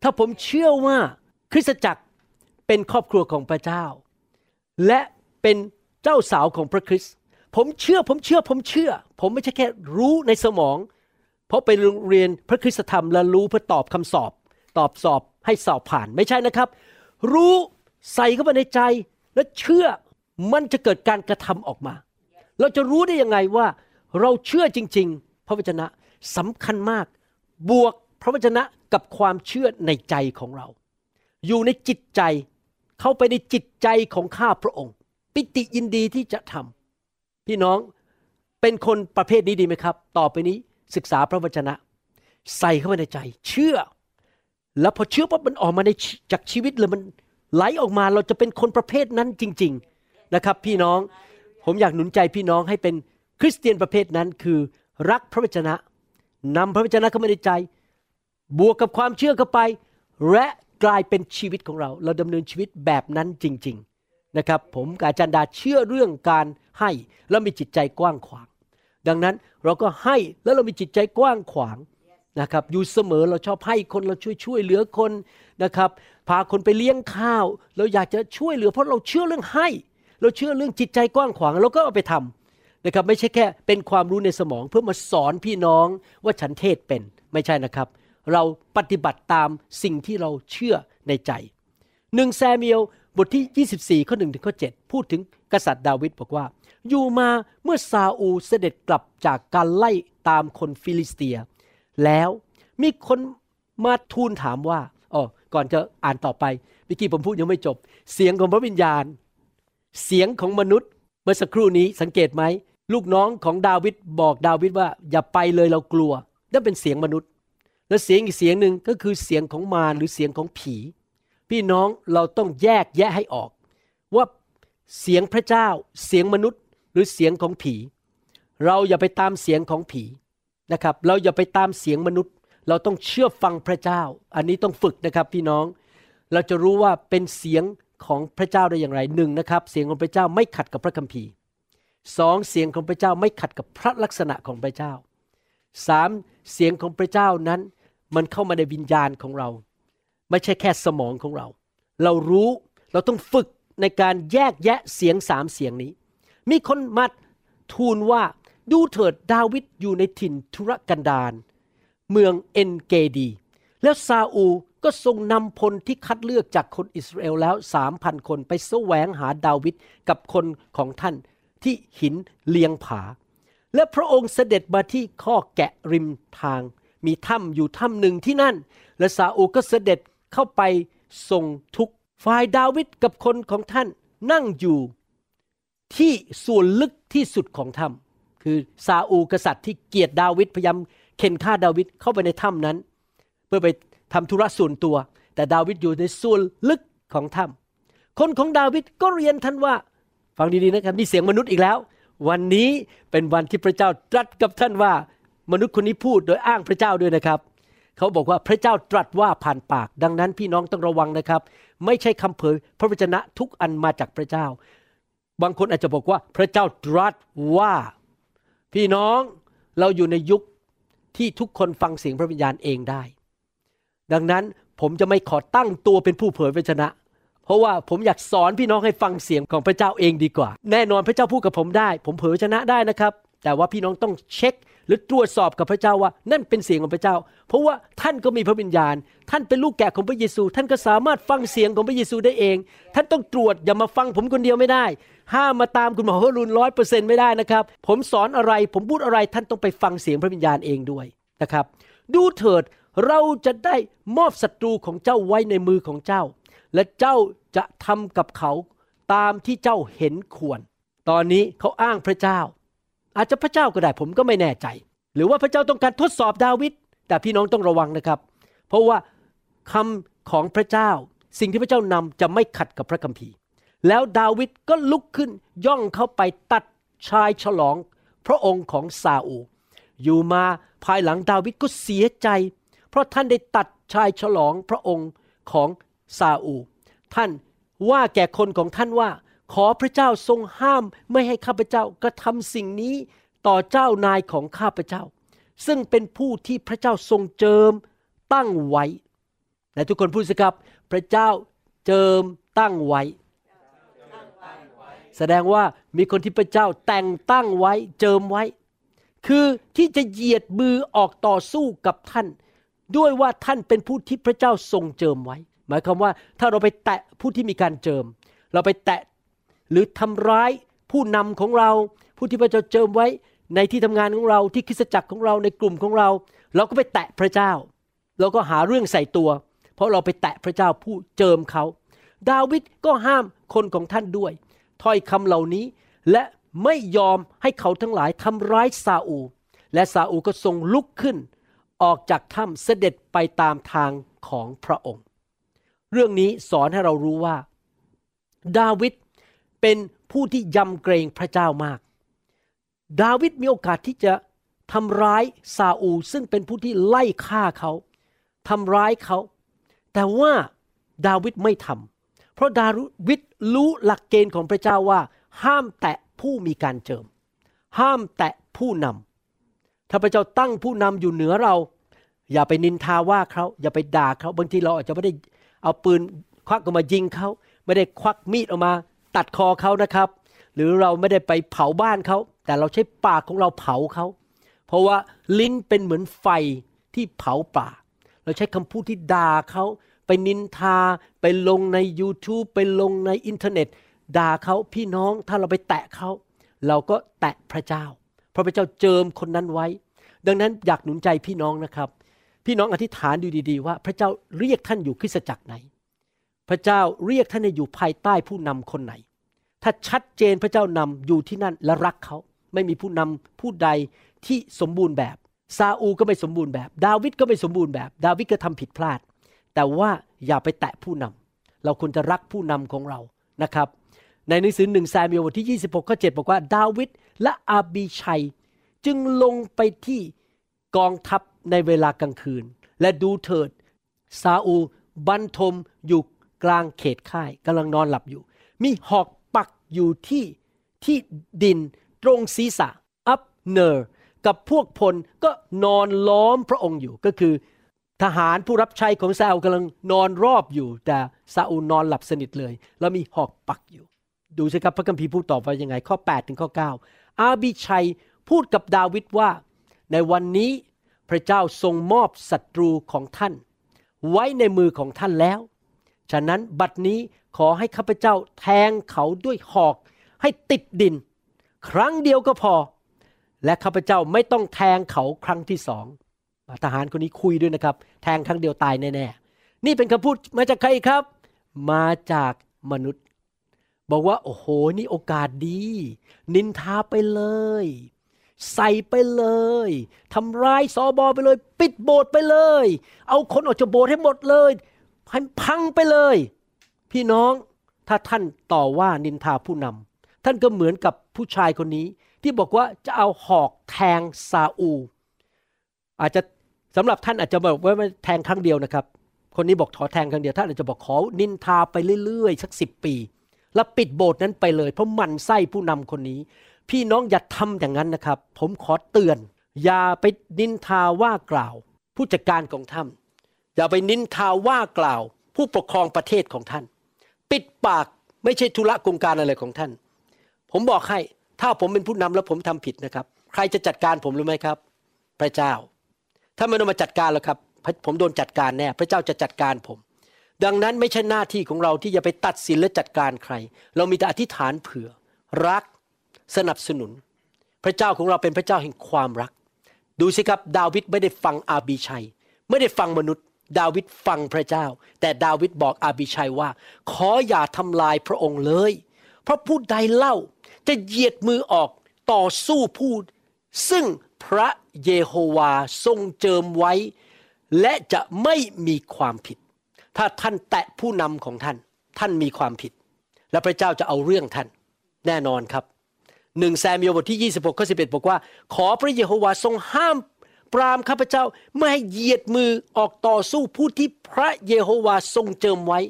ถ้าผมเชื่อว่าคริสตจักรเป็นครอบครัวของพระเจ้าและเป็นเจ้าสาวของพระคริสต์ผมเชื่อผมเชื่อผมเชื่อผมไม่ใช่แค่รู้ในสมองเพราะไปโรงเรียนพระคริสตธรรมและรู้เพื่อตอบคำสอบตอบสอบให้สอบผ่านไม่ใช่นะครับรู้ใส่เข้าไปในใจและเชื่อมันจะเกิดการกระทำออกมาเราจะรู้ได้ยังไงว่าเราเชื่อจริงๆพระวจนะสำคัญมากบวกพระวจนะกับความเชื่อในใจของเราอยู่ในจิตใจเข้าไปในจิตใจของข้าพระองค์ปิติยินดีที่จะทำพี่น้องเป็นคนประเภทนี้ดีไหมครับต่อไปนี้ศึกษาพระวจนะใส่เข้าไปในใจเชื่อแล้วพอเชื่อปั๊บมันออกมาในจากชีวิตเลยมันไหลออกมาเราจะเป็นคนประเภทนั้นจริงๆนะครับพี่น้องผมอยากหนุนใจพี่น้องให้เป็นคริสเตียนประเภทนั้นคือรักพระวจนะนำพระวจนะเข้ามาในใจบวกกับความเชื่อเข้าไปและกลายเป็นชีวิตของเราเราดำเนินชีวิตแบบนั้นจริงๆนะครับผมกับอาจารย์ดาเชื่อเรื่องการให้แล้วมีจิตใจกว้างขวางดังนั้นเราก็ให้แล้วเรามีจิตใจกว้างขวางนะครับอยู่เสมอเราชอบให้คนเราช่วยช่วยเหลือคนนะครับพาคนไปเลี้ยงข้าวเราอยากจะช่วยเหลือเพราะเราเชื่อเรื่องให้เราเชื่อเรื่องจิตใจกว้างขวางเราก็เอาไปทำนะครับไม่ใช่แค่เป็นความรู้ในสมองเพื่อมาสอนพี่น้องว่าฉันเทศเป็นไม่ใช่นะครับเราปฏิบัติตามสิ่งที่เราเชื่อในใจหนึ่งซามูเอลบทที่ยี่สิบสี่ข้อหนึ่งถึงข้อเจ็ดพูดถึงกษัตริย์ดาวิดบอกว่าอยู่มาเมื่อซาอูลเสด็จกลับจากการไล่ตามคนฟิลิสเตียแล้วมีคนมาทูลถามว่าอ๋อก่อนจะอ่านต่อไปเมื่อกี้ผมพูดยังไม่จบเสียงของพระวิญญาณเสียงของมนุษย์เมื่อสักครู่นี้สังเกตไหมลูกน้องของดาวิดบอกดาวิดว่าอย่าไปเลยเรากลัวนั่นเป็นเสียงมนุษย์และเสียงอีกเสียงหนึ่งก็คือเสียงของมารหรือเสียงของผีพี่น้องเราต้องแยกแยะให้ออกว่าเสียงพระเจ้าเสียงมนุษย์หรือเสียงของผีเราอย่าไปตามเสียงของผีนะครับเราอย่าไปตามเสียงมนุษย์เราต้องเชื่อฟังพระเจ้าอันนี้ต้องฝึกนะครับพี่น้องเราจะรู้ว่าเป็นเสียงของพระเจ้าได้อย่างไรหนึ่งนะครับเสียงของพระเจ้าไม่ขัดกับพระคัมภีร์สองเสียงของพระเจ้าไม่ขัดกับพระลักษณะของพระเจ้าสามเสียงของพระเจ้านั้นมันเข้ามาในวิญญาณของเราไม่ใช่แค่สมองของเราเรารู้เราต้องฝึกในการแยกแยะเสียงสามเสียงนี้มีคนมาทูลว่าดูเถิดดาวิดอยู่ในถิ่นทุรกันดารเมืองเอ็นเกดีแล้วซาอูลก็ทรงนำพลที่คัดเลือกจากคนอิสราเอลแล้ว สามพัน คนไปแสวงหาดาวิดกับคนของท่านที่หินเลียงผาและพระองค์เสด็จมาที่ข้อแกะริมทางมีถ้ำอยู่ถ้ำหนึ่งที่นั่นและซาอูลก็เสด็จเข้าไปทรงทุกข์ฝ่ายดาวิดกับคนของท่านนั่งอยู่ที่ส่วนลึกที่สุดของถ้ำคือซาอูลกษัตริย์ที่เกลียดดาวิดพยายามเข็นฆ่าดาวิดเข้าไปในถ้ำนั้นเพื่อไปทำธุระส่วนตัวแต่ดาวิดอยู่ในส่วนลึกของถ้ำคนของดาวิดก็เรียนท่านว่าฟังดีๆนะครับนี่เสียงมนุษย์อีกแล้ววันนี้เป็นวันที่พระเจ้าตรัสกับท่านว่ามนุษย์คนนี้พูดโดยอ้างพระเจ้าด้วยนะครับเขาบอกว่าพระเจ้าตรัสว่าผ่านปากดังนั้นพี่น้องต้องระวังนะครับไม่ใช่คำเผยพระวจนะทุกอันมาจากพระเจ้าบางคนอาจจะบอกว่าพระเจ้าตรัสว่าพี่น้องเราอยู่ในยุคที่ทุกคนฟังเสียงพระวิญญาณเองได้ดังนั้นผมจะไม่ขอตั้งตัวเป็นผู้เผยพระวจนะเพราะว่าผมอยากสอนพี่น้องให้ฟังเสียงของพระเจ้าเองดีกว่าแน่นอนพระเจ้าพูดกับผมได้ผมเผยพระวจนะได้นะครับแต่ว่าพี่น้องต้องเช็คหรือตรวจสอบกับพระเจ้าว่านั่นเป็นเสียงของพระเจ้าเพราะว่าท่านก็มีพระวิญญาณท่านเป็นลูกแกะของพระเยซูท่านก็สามารถฟังเสียงของพระเยซูได้เองท่านต้องตรวจอย่ามาฟังผมคนเดียวไม่ได้ห้ามมาตามคุณหมอวรุณ ร้อยเปอร์เซ็นต์ ไม่ได้นะครับผมสอนอะไรผมพูดอะไรท่านต้องไปฟังเสียงพระวิญญาณเองด้วยนะครับดูเถิดเราจะได้มอบศัตรูของเจ้าไว้ในมือของเจ้าและเจ้าจะทำกับเขาตามที่เจ้าเห็นควรตอนนี้เขาอ้างพระเจ้าอาจจะพระเจ้าก็ได้ผมก็ไม่แน่ใจหรือว่าพระเจ้าต้องการทดสอบดาวิดแต่พี่น้องต้องระวังนะครับเพราะว่าคำของพระเจ้าสิ่งที่พระเจ้านำจะไม่ขัดกับพระคัมภีร์แล้วดาวิดก็ลุกขึ้นย่องเข้าไปตัดชายฉลองพระองค์ของซาอูลอยู่มาภายหลังดาวิดก็เสียใจ ราะท่านได้ตัดชายฉลองพระองค์ของซาอูลท่านว่าแก่คนของท่านว่าขอพระเจ้าทรงห้ามไม่ให้ข้าพเจ้ากระทำสิ่งนี้ต่อเจ้านายของข้าพเจ้าซึ่งเป็นผู้ที่พระเจ้าทรงเจิมตั้งไว้และทุกคนพูดสิครับพระเจ้าเจิมตั้งไว้แสดงว่ามีคนที่พระเจ้าแต่งตั้งไว้เจิมไว้คือที่จะเหยียดมือออกต่อสู้กับท่านด้วยว่าท่านเป็นผู้ที่พระเจ้าทรงเจิมไว้หมายความว่าถ้าเราไปแตะผู้ที่มีการเจิมเราไปแตะหรือทำร้ายผู้นำของเราผู้ที่พระเจ้าเจิมไว้ในที่ทำงานของเราที่คริสตจักรของเราในกลุ่มของเราเราก็ไปแตะพระเจ้าเราก็หาเรื่องใส่ตัวเพราะเราไปแตะพระเจ้าผู้เจิมเขาดาวิดก็ห้ามคนของท่านด้วยถ้อยคำเหล่านี้และไม่ยอมให้เขาทั้งหลายทำร้ายซาอูลและซาอูลก็ทรงลุกขึ้นออกจากถ้ำเสด็จไปตามทางของพระองค์เรื่องนี้สอนให้เรารู้ว่าดาวิดเป็นผู้ที่ยำเกรงพระเจ้ามากดาวิดมีโอกาสที่จะทำร้ายซาอูลซึ่งเป็นผู้ที่ไล่ฆ่าเขาทำร้ายเขาแต่ว่าดาวิดไม่ทำเพราะดาวิดรู้หลักเกณฑ์ของพระเจ้าว่าห้ามแตะผู้มีการเจิมห้ามแตะผู้นำถ้าพระเจ้าตั้งผู้นำอยู่เหนือเราอย่าไปนินทาว่าเขาอย่าไปด่าเขาบางทีเราอาจจะไม่ได้เอาปืนควักออกมายิงเขาไม่ได้ควักมีดออกมาตัดคอเขานะครับหรือเราไม่ได้ไปเผาบ้านเขาแต่เราใช้ปากของเราเผาเขาเพราะว่าลิ้นเป็นเหมือนไฟที่เผาป่าเราใช้คำพูดที่ด่าเขาไปนินทาไปลงใน YouTube ไปลงในอินเทอร์เน็ตด่าเขาพี่น้องถ้าเราไปแตะเขาเราก็แตะพระเจ้าเพราะพระเจ้าเจิมคนนั้นไว้ดังนั้นอยากหนุนใจพี่น้องนะครับพี่น้องอธิษฐานดูดีๆว่าพระเจ้าเรียกท่านอยู่คริสตจักรไหนพระเจ้าเรียกท่านให้อยู่ภายใต้ผู้นำคนไหนถ้าชัดเจนพระเจ้านำอยู่ที่นั่นและรักเขาไม่มีผู้นำผู้ใดที่สมบูรณ์แบบซาอูลก็ไม่สมบูรณ์แบบดาวิดก็ไม่สมบูรณ์แบบดาวิดก็ทำผิดพลาดแต่ว่าอย่าไปแตะผู้นำเราควรจะรักผู้นำของเรานะครับในหนังสือหนึ่งซามูเอลบทที่ยี่สิบหกข้อเจ็ดบอกว่าดาวิดและอาบีชัยจึงลงไปที่กองทัพในเวลากลางคืนและดูเถิดซาอูลบันทมอยู่กลางเขตค่ายกำลังนอนหลับอยู่มีหอกปักอยู่ที่ที่ดินตรงศีรษะอับเนอร์กับพวกพลก็นอนล้อมพระองค์อยู่ก็คือทหารผู้รับใช้ของซาอูลกำลังนอนรอบอยู่แต่ซาอูลนอนหลับสนิทเลยแล้วมีหอกปักอยู่ดูสิครับพระคัมภีร์พูดต่อว่ายังไงข้อแปดถึงข้อเก้าอาบีชัยพูดกับดาวิดว่าในวันนี้พระเจ้าทรงมอบศัตรูของท่านไว้ในมือของท่านแล้วฉะนั้นบัดนี้ขอให้ข้าพเจ้าแทงเขาด้วยหอกให้ติดดินครั้งเดียวก็พอและข้าพเจ้าไม่ต้องแทงเขาครั้งที่สองทหารคนนี้คุยด้วยนะครับแทงครั้งเดียวตายแน่ๆนี่เป็นคำพูดมาจากใครครับมาจากมนุษย์บอกว่าโอ้โหนี่โอกาสดีนินทาไปเลยใส่ไปเลยทำร้ายสบอไปเลยปิดโบสถ์ไปเลยเอาคนออกจากโบสถ์ให้หมดเลยให้พังไปเลยพี่น้องถ้าท่านต่อว่านินทาผู้นำท่านก็เหมือนกับผู้ชายคนนี้ที่บอกว่าจะเอาหอกแทงซาอูลอาจจะสำหรับท่านอาจจะบอกว่าไม่แทงครั้งเดียวนะครับคนนี้บอกขอแทงครั้งเดียวท่านอาจจะบอกขอนินทาไปเรื่อยๆสักสิบปีแล้วปิดโบสถ์นั้นไปเลยเพราะมันไส้ผู้นำคนนี้พี่น้องอย่าทำอย่างนั้นนะครับผมขอเตือนอย่าไปนินทาว่ากล่าวผู้จัดการของท่านอย่าไปนินทาว่ากล่าวผู้ปกครองประเทศของท่านปิดปากไม่ใช่ธุระกงการอะไรของท่านผมบอกให้ถ้าผมเป็นผู้นำแล้วผมทำผิดนะครับใครจะจัดการผมรู้ไหมครับพระเจ้าถ้าไม่มาจัดการหรอกครับผมโดนจัดการแน่พระเจ้าจะจัดการผมดังนั้นไม่ใช่หน้าที่ของเราที่จะไปตัดสินและจัดการใครเรามีแต่อธิษฐานเผื่อรักสนับสนุนพระเจ้าของเราเป็นพระเจ้าแห่งความรักดูสิครับดาวิดไม่ได้ฟังอาบีชัยไม่ได้ฟังมนุษย์ดาวิดฟังพระเจ้าแต่ดาวิดบอกอาบีชัยว่าขออย่าทำลายพระองค์เลยเพราะผู้ใดเล่าจะเหยียดมือออกต่อสู้ผู้ซึ่งพระเยโฮวาทรงเจิมไว้และจะไม่มีความผิดถ้าท่านแตะผู้นำของท่านท่านมีความผิดและพระเจ้าจะเอาเรื่องท่านแน่นอนครับหนึ่งซามูเอลบทที่ยี่สิบหกข้อสิบเอ็ดบอกว่าขอพระเยโฮวาทรงห้าม ปรามข้าพเจ้าไม่ให้เหยียดมือออกต่อสู้ผู้ที่พระเยโฮวาทรงเจิมไว้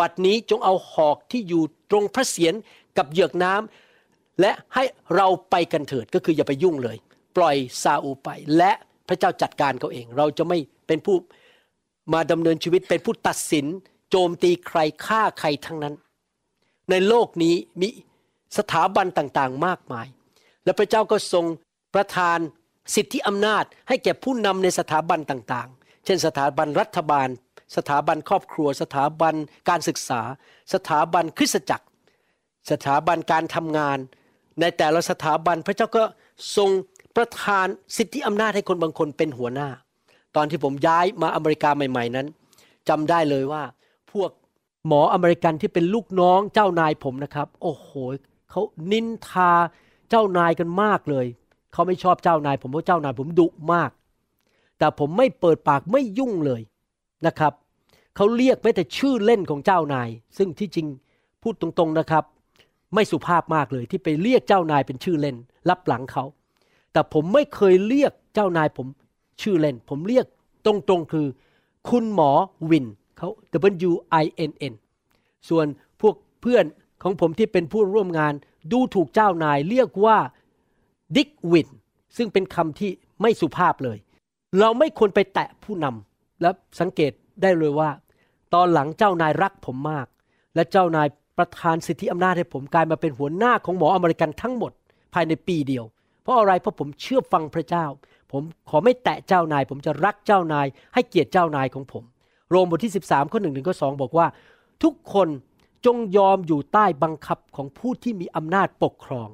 บัดนี้จงเอาหอกที่อยู่ตรงพระเศียรกับเหยือกน้ำและให้เราไปกันเถิดก็คืออย่าไปยุ่งเลยปล่อยซาอูลไปและพระเจ้าจัดการเขาเองเราจะไม่เป็นผู้มาดำเนินชีวิตเป็นผู้ตัดสินโจมตีใครฆ่าใครทั้งนั้นในโลกนี้มีสถาบันต่างๆมากมายและพระเจ้าก็ทรงประทานสิทธิอำนาจให้แก่ผู้นำในสถาบันต่างๆเช่นสถาบันรัฐบาลสถาบันครอบครัวสถาบันการศึกษาสถาบันคริสตจักรสถาบันการทำงานในแต่ละสถาบันพระเจ้าก็ทรงประทานสิทธิอำนาจให้คนบางคนเป็นหัวหน้าตอนที่ผมย้ายมาอเมริกาใหม่ๆนั้นจำได้เลยว่าพวกหมออเมริกันที่เป็นลูกน้องเจ้านายผมนะครับโอ้โหเขานินทาเจ้านายกันมากเลยเขาไม่ชอบเจ้านายผมเพราะเจ้านายผมดุมากแต่ผมไม่เปิดปากไม่ยุ่งเลยนะครับเขาเรียกไม่แต่ชื่อเล่นของเจ้านายซึ่งที่จริงพูดตรงๆนะครับไม่สุภาพมากเลยที่ไปเรียกเจ้านายเป็นชื่อเล่นรับหลังเขาแต่ผมไม่เคยเรียกเจ้านายผมชื่อเล่นผมเรียกตรงๆคือคุณหมอวินเขา W I N N ส่วนพวกเพื่อนของผมที่เป็นผู้ร่วมงานดูถูกเจ้านายเรียกว่าดิกวินซึ่งเป็นคำที่ไม่สุภาพเลยเราไม่ควรไปแตะผู้นำและสังเกตได้เลยว่าตอนหลังเจ้านายรักผมมากและเจ้านายประทานสิทธิอำนาจให้ผมกลายมาเป็นหัวหน้าของหมออเมริกันทั้งหมดภายในปีเดียวเพราะอะไรเพราะผมเชื่อฟังพระเจ้าผมขอไม่แตะเจ้านายผมจะรักเจ้านายให้เกียรติเจ้านายของผมโรมบทที่สิบสามข้อหนึ่งถึงข้อสองบอกว่าทุกคนจงยอมอยู่ใต้บังคับของผู้ที่มีอำนาจปกครอง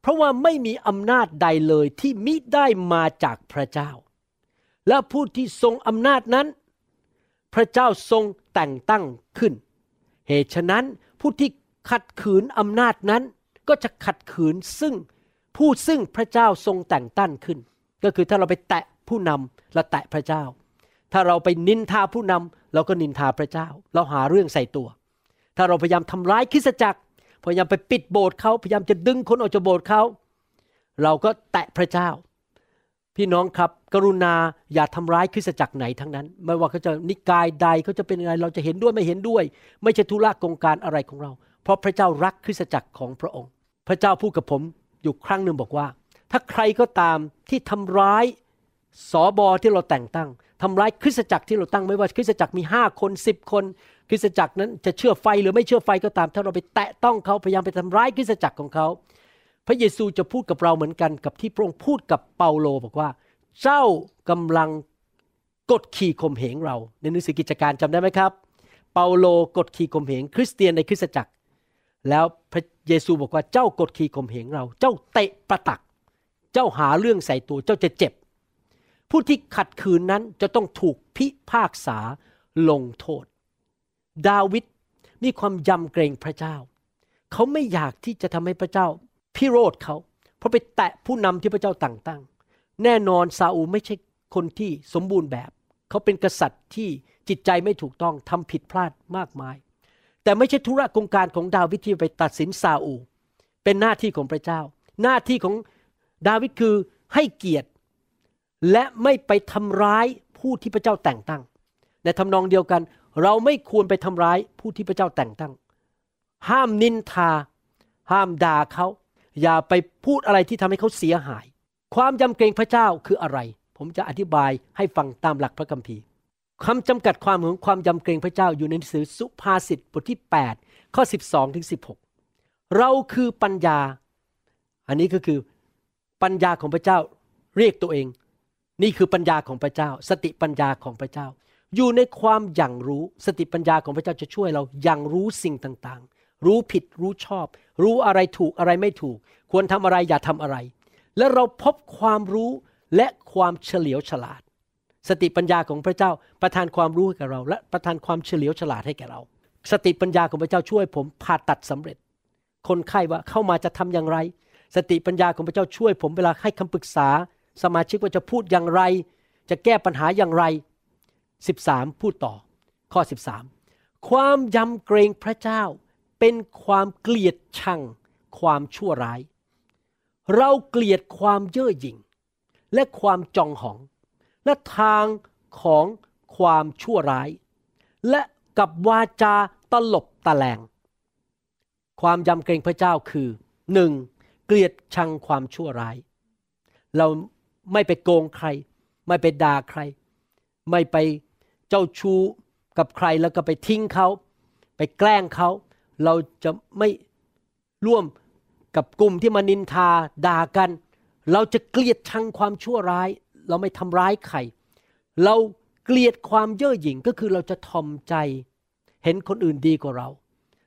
เพราะว่าไม่มีอำนาจใดเลยที่มิได้มาจากพระเจ้าและผู้ที่ทรงอำนาจนั้นพระเจ้าทรงแต่งตั้งขึ้นเหตุฉะนั้นผู้ที่ขัดขืนอำนาจนั้นก็จะขัดขืนซึ่งผู้ซึ่งพระเจ้าทรงแต่งตั้งขึ้นก็คือถ้าเราไปแตะผู้นำเราแตะพระเจ้าถ้าเราไปนินทาผู้นำเราก็นินทาพระเจ้าเราหาเรื่องใส่ตัวถ้าเราพยายามทำร้ายคริสตจักรพยายามไปปิดโบสถ์เขาพยายามจะดึงคนออกจากโบสถ์เขาเราก็แตะพระเจ้าพี่น้องครับกรุณาอย่าทำร้ายคริสตจักรไหนทั้งนั้นไม่ว่าเขาจะนิกายใดเขาจะเป็นยังไงเราจะเห็นด้วยไม่เห็นด้วยไม่ใช่ธุระกงการอะไรของเราเพราะพระเจ้ารักคริสตจักรของพระองค์พระเจ้าพูดกับผมอยู่ครั้งหนึ่งบอกว่าถ้าใครก็ตามที่ทำร้ายสบที่เราแต่งตั้งทำร้ายคริสตจักรที่เราตั้งไม่ว่าคริสตจักรมีห้าคนสิบคนคริสตจักรนั้นจะเชื่อไฟหรือไม่เชื่อไฟก็ตามถ้าเราไปแตะต้องเขาพยายามไปทำร้ายคริสตจักรของเขาพระเยซูจะพูดกับเราเหมือนกันกับที่พระองค์พูดกับเปาโลบอกว่าเจ้ากำลังกดขี่ข่มเหงเราในหนังสือกิจการจำได้ไหมครับเปาโลกดขี่ข่มเหงคริสเตียนในคริสตจักรแล้วพระเยซูบอกว่าเจ้ากดขี่ข่มเหงเราเจ้าเตะประตักเจ้าหาเรื่องใส่ตัวเจ้าจะเจ็บผู้ที่ขัดขืนนั้นจะต้องถูกพิพากษาลงโทษดาวิดมีความยำเกรงพระเจ้าเขาไม่อยากที่จะทำให้พระเจ้าพิโรธเขาเพราะไปแตะผู้นำที่พระเจ้าแต่งตั้งแน่นอนซาอูลไม่ใช่คนที่สมบูรณ์แบบเขาเป็นกษัตริย์ที่จิตใจไม่ถูกต้องทำผิดพลาดมากมายแต่ไม่ใช่ธุระกงการของดาวิดที่ไปตัดสินซาอูลเป็นหน้าที่ของพระเจ้าหน้าที่ของดาวิดคือให้เกียรติและไม่ไปทำร้ายผู้ที่พระเจ้าแต่งตั้งในทำนองเดียวกันเราไม่ควรไปทำร้ายผู้ที่พระเจ้าแต่งตั้งห้ามนินทาห้ามด่าเขาอย่าไปพูดอะไรที่ทำให้เขาเสียหายความยำเกรงพระเจ้าคืออะไรผมจะอธิบายให้ฟังตามหลักพระคัมภีร์คำจำกัดความของความยำเกรงพระเจ้าอยู่ในหนังสือสุภาษิตบทที่แปดข้อสิบสองถึงสิบหกเราคือปัญญาอันนี้ก็คือปัญญาของพระเจ้าเรียกตัวเองนี่คือปัญญาของพระเจ้าสติปัญญาของพระเจ้าอยู่ในความอย่างรู้สติปัญญาของพระเจ้าจะช่วยเราอย่างรู้สิ่งต่างๆรู้ผิดรู้ชอบรู้อะไรถูกอะไรไม่ถูกควรทำอะไรอย่าทำอะไรและเราพบความรู้และความเฉลียวฉลาดสติปัญญาของพระเจ้าประทานความรู้ให้แก่เราและประทานความเฉลียวฉลาดให้แก่เราสติปัญญาของพระเจ้าช่วยผมผ่าตัดสำเร็จคนไข้ว่าเข้ามาจะทำอย่างไรสติปัญญาของพระเจ้าช่วยผมเวลาให้คำปรึกษาสมาชิกว่าจะพูดอย่างไรจะแก้ปัญหาอย่างไรสิบสามพูดต่อข้อสิบสามความยำเกรงพระเจ้าเป็นความเกลียดชังความชั่วร้ายเราเกลียดความเย่อหยิ่งและความจองหอง และทางของความชั่วร้ายและกับวาจาตลบตะแลงความยำเกรงพระเจ้าคือหนึ่งเกลียดชังความชั่วร้ายเราไม่ไปโกงใครไม่ไปด่าใครไม่ไปเจ้าชู้กับใครแล้วก็ไปทิ้งเขาไปแกล้งเขาเราจะไม่ร่วมกับกลุ่มที่มานินทาด่ากันเราจะเกลียดชังความชั่วร้ายเราไม่ทำร้ายใครเราเกลียดความเย่อหยิ่งก็คือเราจะทอมใจเห็นคนอื่นดีกว่าเรา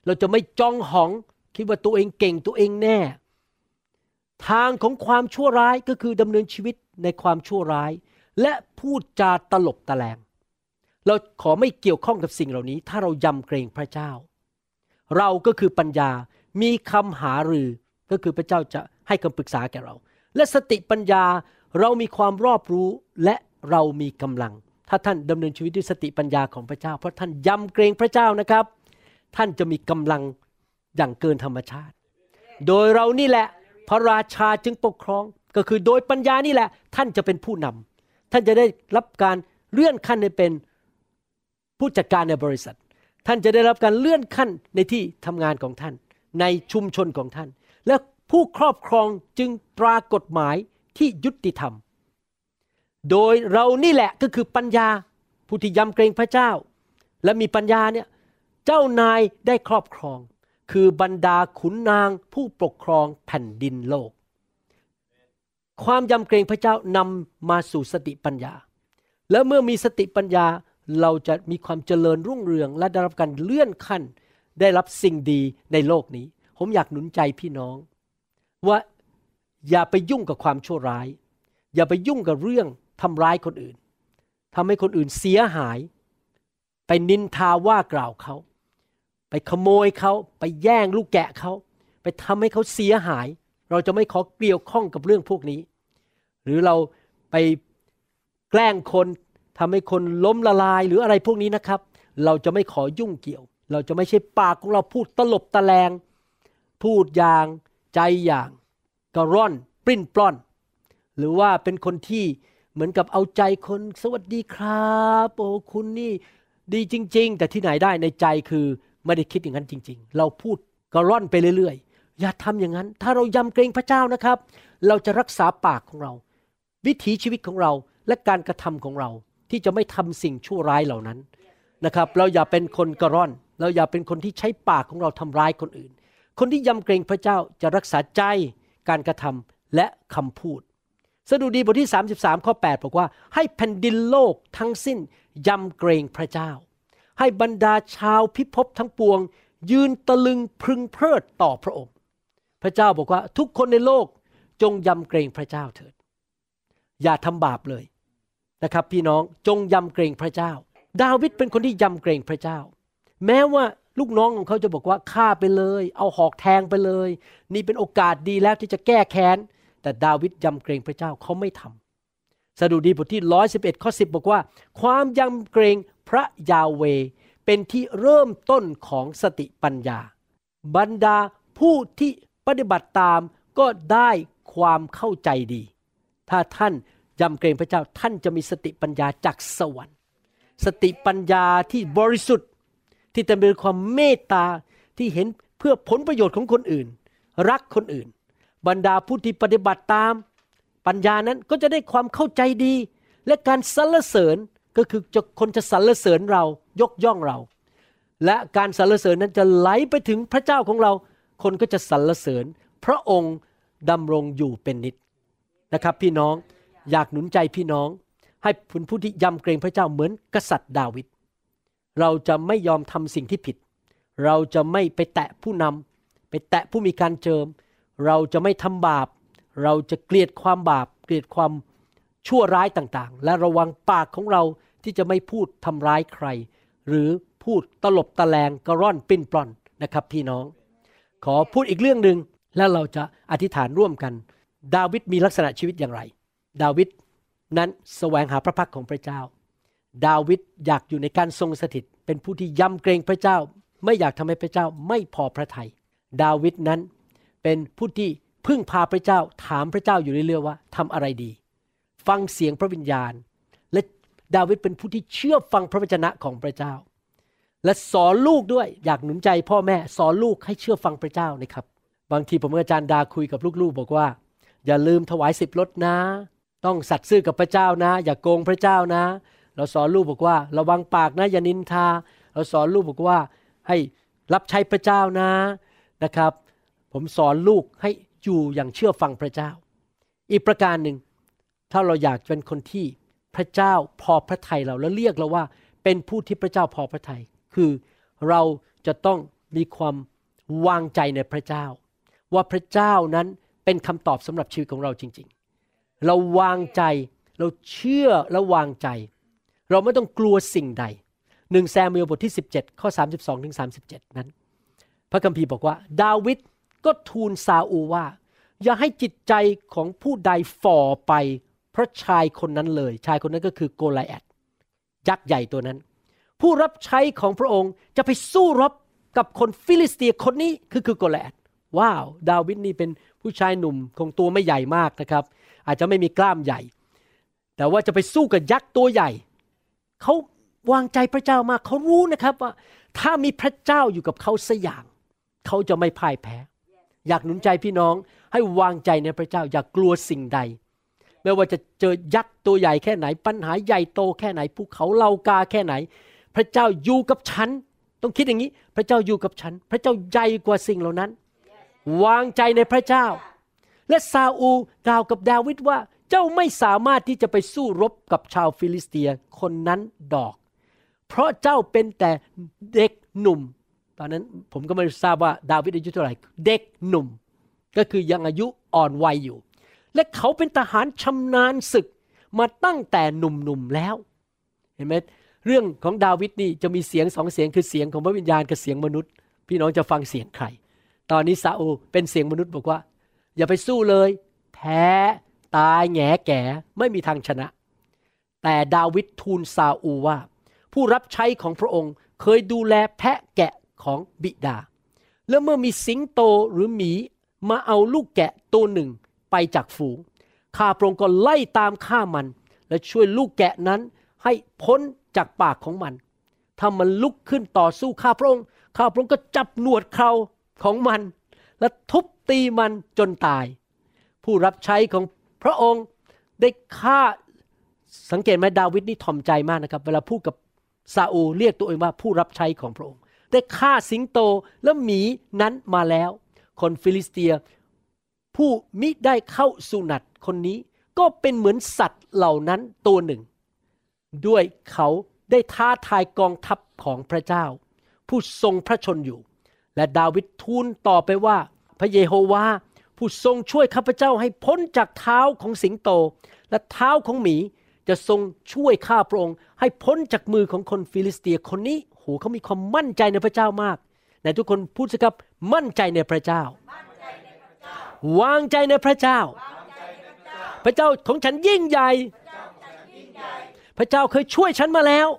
เราจะไม่จ้องหองคิดว่าตัวเองเก่งตัวเองแน่ทางของความชั่วร้ายก็คือดำเนินชีวิตในความชั่วร้ายและพูดจาตลบตะแลงเราขอไม่เกี่ยวข้องกับสิ่งเหล่านี้ถ้าเรายำเกรงพระเจ้าเราก็คือปัญญามีคำหารือก็คือพระเจ้าจะให้คำปรึกษาแก่เราและสติปัญญาเรามีความรอบรู้และเรามีกำลังถ้าท่านดำเนินชีวิตด้วยสติปัญญาของพระเจ้าเพราะท่านยำเกรงพระเจ้านะครับท่านจะมีกำลังอย่างเกินธรรมชาติโดยเรานี่แหละพระราชาจึงปกครองก็คือโดยปัญญานี่แหละท่านจะเป็นผู้นำท่านจะได้รับการเลื่อนขั้นให้เป็นผู้จัดการในบริษัทท่านจะได้รับการเลื่อนขั้นในที่ทำงานของท่านในชุมชนของท่านและผู้ครอบครองจึงตรากฎหมายที่ยุติธรรมโดยเรานี่แหละก็คือปัญญาผู้ที่ยำเกรงพระเจ้าและมีปัญญาเนี่ยเจ้านายได้ครอบครองคือบรรดาขุนนางผู้ปกครองแผ่นดินโลกความยำเกรงพระเจ้านำมาสู่สติปัญญาและเมื่อมีสติปัญญาเราจะมีความเจริญรุ่งเรืองและได้รับการเลื่อนขั้นได้รับสิ่งดีในโลกนี้ผมอยากหนุนใจพี่น้องว่าอย่าไปยุ่งกับความชั่วร้ายอย่าไปยุ่งกับเรื่องทำร้ายคนอื่นทำให้คนอื่นเสียหายไปนินทาว่ากล่าวเขาไปขโมยเขาไปแย่งลูกแกะเขาไปทำให้เขาเสียหายเราจะไม่ขอเกี่ยวข้องกับเรื่องพวกนี้หรือเราไปแกล้งคนทำให้คนล้มละลายหรืออะไรพวกนี้นะครับเราจะไม่ขอยุ่งเกี่ยวเราจะไม่ใช่ปากของเราพูดตลบตะแลงพูดอย่างใจอย่างกระร่อนปลิ้นปล้อนหรือว่าเป็นคนที่เหมือนกับเอาใจคนสวัสดีครับโอ้คุณนี่ดีจริงๆแต่ที่ไหนได้ในใจคือไม่ได้คิดอย่างนั้นจริงๆเราพูดกระร่อนไปเรื่อยๆอย่าทำอย่างนั้นถ้าเรายำเกรงพระเจ้านะครับเราจะรักษาปากของเราวิถีชีวิตของเราและการกระทำของเราที่จะไม่ทำสิ่งชั่วร้ายเหล่านั้นนะครับเราอย่าเป็นคนกระร่อนเราอย่าเป็นคนที่ใช้ปากของเราทำร้ายคนอื่นคนที่ยำเกรงพระเจ้าจะรักษาใจการกระทำและคำพูดสดุดีบทที่สามสิบสามข้อแปดบอกว่าให้แผ่นดินโลกทั้งสิ้นยำเกรงพระเจ้าให้บรรดาชาวพิภพทั้งปวงยืนตะลึงพึงเพลิดต่อพระองค์พระเจ้าบอกว่าทุกคนในโลกจงยำเกรงพระเจ้าเถิดอย่าทำบาปเลยนะครับพี่น้องจงยำเกรงพระเจ้าดาวิดเป็นคนที่ยำเกรงพระเจ้าแม้ว่าลูกน้องของเขาจะบอกว่าฆ่าไปเลยเอาหอกแทงไปเลยนี่เป็นโอกาสดีแล้วที่จะแก้แค้นแต่ดาวิดยำเกรงพระเจ้าเขาไม่ทำสดุดีบทที่หนึ่งร้อยสิบเอ็ดข้อสิบบอกว่าความยำเกรงพระยาเวห์เป็นที่เริ่มต้นของสติปัญญาบรรดาผู้ที่ปฏิบัติตามก็ได้ความเข้าใจดีถ้าท่านยำเกรงพระเจ้าท่านจะมีสติปัญญาจากสวรรค์สติปัญญาที่บริสุทธิ์ที่เต็มไปด้วยความเมตตาที่เห็นเพื่อผลประโยชน์ของคนอื่นรักคนอื่นบรรดาผู้ที่ปฏิบัติตามปัญญานั้นก็จะได้ความเข้าใจดีและการสรรเสริญก็คือคนจะสรรเสริญเรายกย่องเราและการสรรเสริญนั้นจะไหลไปถึงพระเจ้าของเราคนก็จะสรรเสริญพระองค์ดำรงอยู่เป็นนิจนะครับพี่น้องอยากหนุนใจพี่น้องให้เป็นผู้ที่ยำเกรงพระเจ้าเหมือนกษัตริย์ดาวิดเราจะไม่ยอมทำสิ่งที่ผิดเราจะไม่ไปแตะผู้นำไปแตะผู้มีการเจิมเราจะไม่ทำบาปเราจะเกลียดความบาปเกลียดความชั่วร้ายต่างๆและระวังปากของเราที่จะไม่พูดทำร้ายใครหรือพูดตลบตะแลงกระร่อนปิ้นปล้อนนะครับพี่น้องขอพูดอีกเรื่องนึงแล้วเราจะอธิษฐานร่วมกันดาวิดมีลักษณะชีวิตอย่างไรดาวิดนั้นแสวงหาพระพักของพระเจ้าดาวิดอยากอยู่ในการทรงสถิตเป็นผู้ที่ยำเกรงพระเจ้าไม่อยากทำให้พระเจ้าไม่พอพระทัยดาวิดนั้นเป็นผู้ที่พึ่งพาพระเจ้าถามพระเจ้าอยู่เรื่อยๆว่าทำอะไรดีฟังเสียงพระวิญญาณ และดาวิดเป็นผู้ที่เชื่อฟังพระวจนะของพระเจ้าและสอนลูกด้วยอยากหนุนใจพ่อแม่สอนลูกให้เชื่อฟังพระเจ้านะครับบางทีผมกับอาจารย์ดาคุยกับลูกๆบอกว่าอย่าลืมถวายสิบลดนะต้องสัตย์ซื่อกับพระเจ้านะอย่าโกงพระเจ้านะเราสอนลูกบอกว่าระวังปากนะอย่านินทาเราสอนลูกบอกว่าให้รับใช้พระเจ้านะนะครับผมสอนลูกให้อยู่อย่างเชื่อฟังพระเจ้าอีกประการหนึ่งถ้าเราอยากเป็นคนที่พระเจ้าพอพระทัยเราแล้วเรียกเราว่าเป็นผู้ที่พระเจ้าพอพระทัยคือเราจะต้องมีความวางใจในพระเจ้าว่าพระเจ้านั้นเป็นคำตอบสำหรับชีวิตของเราจริงๆเราวางใจเราเชื่อและวางใจเราไม่ต้องกลัวสิ่งใดหนึ่งแซมูเอลบทที่สิบเจ็ดข้อสามสิบสองถึงสามสิบเจ็ดนั้นพระคัมภีร์บอกว่าดาวิดก็ทูลซาอูลว่าอย่าให้จิตใจของผู้ใดฝ่อไปเพราะชายคนนั้นเลยชายคนนั้นก็คือโกไลแอทยักษ์ใหญ่ตัวนั้นผู้รับใช้ของพระองค์จะไปสู้รบกับคนฟิลิสเตียคนนี้คือคือโกไลแอทว้าวดาวิดนี่เป็นผู้ชายหนุ่มคงตัวไม่ใหญ่มากนะครับอาจจะไม่มีกล้ามใหญ่แต่ว่าจะไปสู้กับยักษ์ตัวใหญ่เขาวางใจพระเจ้ามากเขารู้นะครับว่าถ้ามีพระเจ้าอยู่กับเขาสักอย่างเขาจะไม่พ่ายแพ้อยากหนุนใจพี่น้องให้วางใจในพระเจ้าอย่ากลัวสิ่งใดไม่ว่าจะเจอยักษ์ตัวใหญ่แค่ไหนปัญหาใหญ่โตแค่ไหนภูเขาเหล่ากาแค่ไหนพระเจ้าอยู่กับฉันต้องคิดอย่างนี้พระเจ้าอยู่กับฉันพระเจ้าใหญ่กว่าสิ่งเหล่านั้นวางใจในพระเจ้าและซาอูลกล่าวกับดาวิดว่าเจ้าไม่สามารถที่จะไปสู้รบกับชาวฟิลิสเตียคนนั้นดอกเพราะเจ้าเป็นแต่เด็กหนุ่มตอนนั้นผมก็ไม่ทราบว่าดาวิดอายุเท่าไหร่เด็กหนุ่มก็คือยังอายุอ่อนวัยอยู่และเขาเป็นทหารชำนาญศึกมาตั้งแต่หนุ่มๆแล้วเห็นไหมเรื่องของดาวิดนี่จะมีเสียงสองเสียงคือเสียงของพระวิญญาณกับเสียงมนุษย์พี่น้องจะฟังเสียงใครตอนนี้ซาอูลเป็นเสียงมนุษย์บอกว่าอย่าไปสู้เลยแพ้ตายแง่แก่ไม่มีทางชนะแต่ดาวิดทูลซาอูลว่าผู้รับใช้ของพระองค์เคยดูแลแพะแกะของบิดาและเมื่อมีสิงโตหรือหมีมาเอาลูกแกะตัวหนึ่งไปจากฝูงข้าพระองค์ก็ไล่ตามฆ่ามันและช่วยลูกแกะนั้นให้พ้นจากปากของมันถ้ามันลุกขึ้นต่อสู้ข้าพระองค์ข้าพระองค์ก็จับหนวดเขาของมันและทุบตีมันจนตายผู้รับใช้ของพระองค์ได้ฆ่าสังเกตไหมดาวิดนี่ถ่อมใจมากนะครับเวลาพูดกับซาอูลเรียกตัวเองว่าผู้รับใช้ของพระองค์ได้ฆ่าสิงโตและหมีนั้นมาแล้วคนฟิลิสเตียผู้มิได้เข้าสุนัตคนนี้ก็เป็นเหมือนสัตว์เหล่านั้นตัวหนึ่งด้วยเขาได้ท้าทายกองทัพของพระเจ้าผู้ทรงพระชนอยู่และดาวิดทูลต่อไปว่าพระเยโฮวาห์ผู้ทรงช่วยข้าพเจ้าให้พ้นจากเท้าของสิงโตและเท้าของหมีจะทรงช่วยข้าพระองค์ให้พ้นจากมือของคนฟิลิสเตียคนนี้โหเขามีความมั่นใจในพระเจ้ามากไหนทุกคนพูดสิครับมั่นใจในพระเจ้าวางใจในพระเจ้าพระเจ้าของฉันยิ่งใหญ่พระเจ้าเคยช่วยฉันมาแล้ว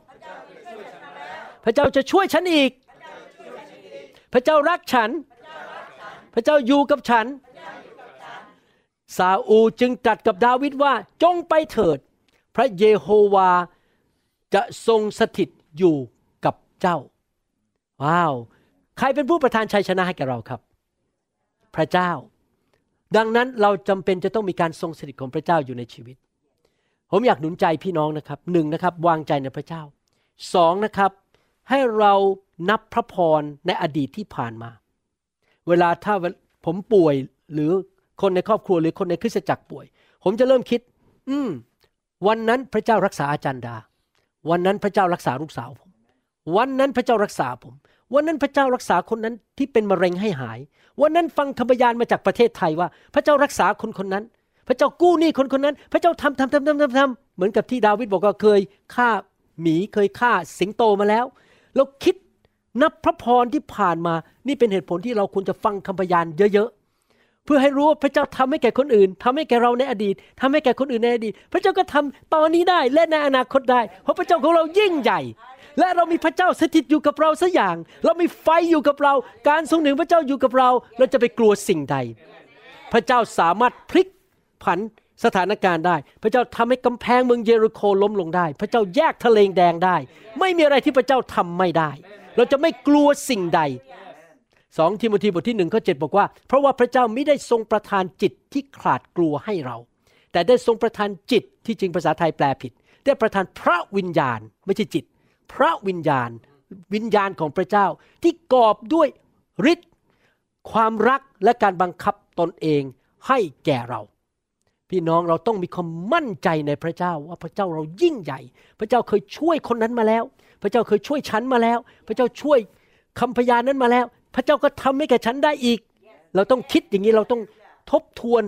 พระเจ้าจะช่วยฉันอีกพระเจ้ารักฉันพระเจ้าอยู่กับฉันซาอูลจึงตรัสกับดาวิดว่าจงไปเถิดพระเยโฮวาจะทรงสถิตอยู่กับเจ้าว้าวใครเป็นผู้ประทานชัยชนะให้แก่เราครับพระเจ้าดังนั้นเราจำเป็นจะต้องมีการทรงสถิตของพระเจ้าอยู่ในชีวิตผมอยากหนุนใจพี่น้องนะครับหนึ่งนะครับวางใจในพระเจ้าสองนะครับให้เรานับพระพรในอดีตที่ผ่านมาเวลาถ้าผมป่วยหรือคนในครอบครัวหรือคนในคริสตจักรป่วยผมจะเริ่มคิดอืมวันนั้นพระเจ้ารักษาอาจารย์ดาวันนั้นพระเจ้ารักษาลูกสาวผมวันนั้นพระเจ้ารักษาผมวันนั้นพระเจ้ารักษาคนนั้นที่เป็นมะเร็งให้หายวันนั้นฟังคำพยานมาจากประเทศไทยว่าพระเจ้ารักษาคนคนนั้นพระเจ้ากู้หนี้คนคนนั้นพระเจ้าทำทำทำทำทำทำเหมือนกับที่ดาวิดบอกว่าเคยฆ่าหมีเคยฆ่าสิงโตมาแล้วแล้วคิดนับพระพรที่ผ่านมานี่เป็นเหตุผลที่เราควรจะฟังคำพยานเยอะๆเพื่อให้รู้ว่าพระเจ้าทำให้แก่คนอื่นทำให้แก่เราในอดีตทำให้แก่คนอื่นในอดีตพระเจ้าก็ทำตอนนี้ได้และในอนาคตได้เพราะพระเจ้าของเรายิ่งใหญ่และเรามีพระเจ้าสถิตอยู่กับเราสักอย่างเรามีไฟอยู่กับเราการทรงหนึ่งพระเจ้าอยู่กับเราเราจะไปกลัวสิ่งใดพระเจ้าสามารถพลิกผัน สถานการณ์ได้พระเจ้าทำให้กำแพงเมืองเยริโคล้มลงได้พระเจ้าแยกทะเลแดงได้ไม่มีอะไรที่พระเจ้าทำไม่ได้เราจะไม่กลัวสิ่งใดสองทิโมธีบทที่หนึ่งข้อเจ็ดบอกว่าเพราะว่าพระเจ้าไม่ได้ทรงประทานจิตที่ขาดกลัวให้เราแต่ได้ทรงประทานจิตที่จริงภาษาไทยแปลผิดได้ประทานพระวิญญาณไม่ใช่จิตพระวิญญาณวิญญาณของพระเจ้าที่กอบด้วยฤทธิ์ความรักและการบังคับตนเองให้แก่เราพี่น้องเราต้องมีความมั่นใจในพระเจ้าว่าพระเจ้าเรายิ่งใหญ่พระเจ้าเคยช่วยคนนั้นมาแล้วพระเจ้าเคยช่วยฉันมาแล้วพระเจ้าช่วยคำพยานนั้นมาแล้วพระเจ้าก็ทำให้แก่ฉันได้อีก yes. เราต้องคิดอย่างนี้เราต้องทบทวน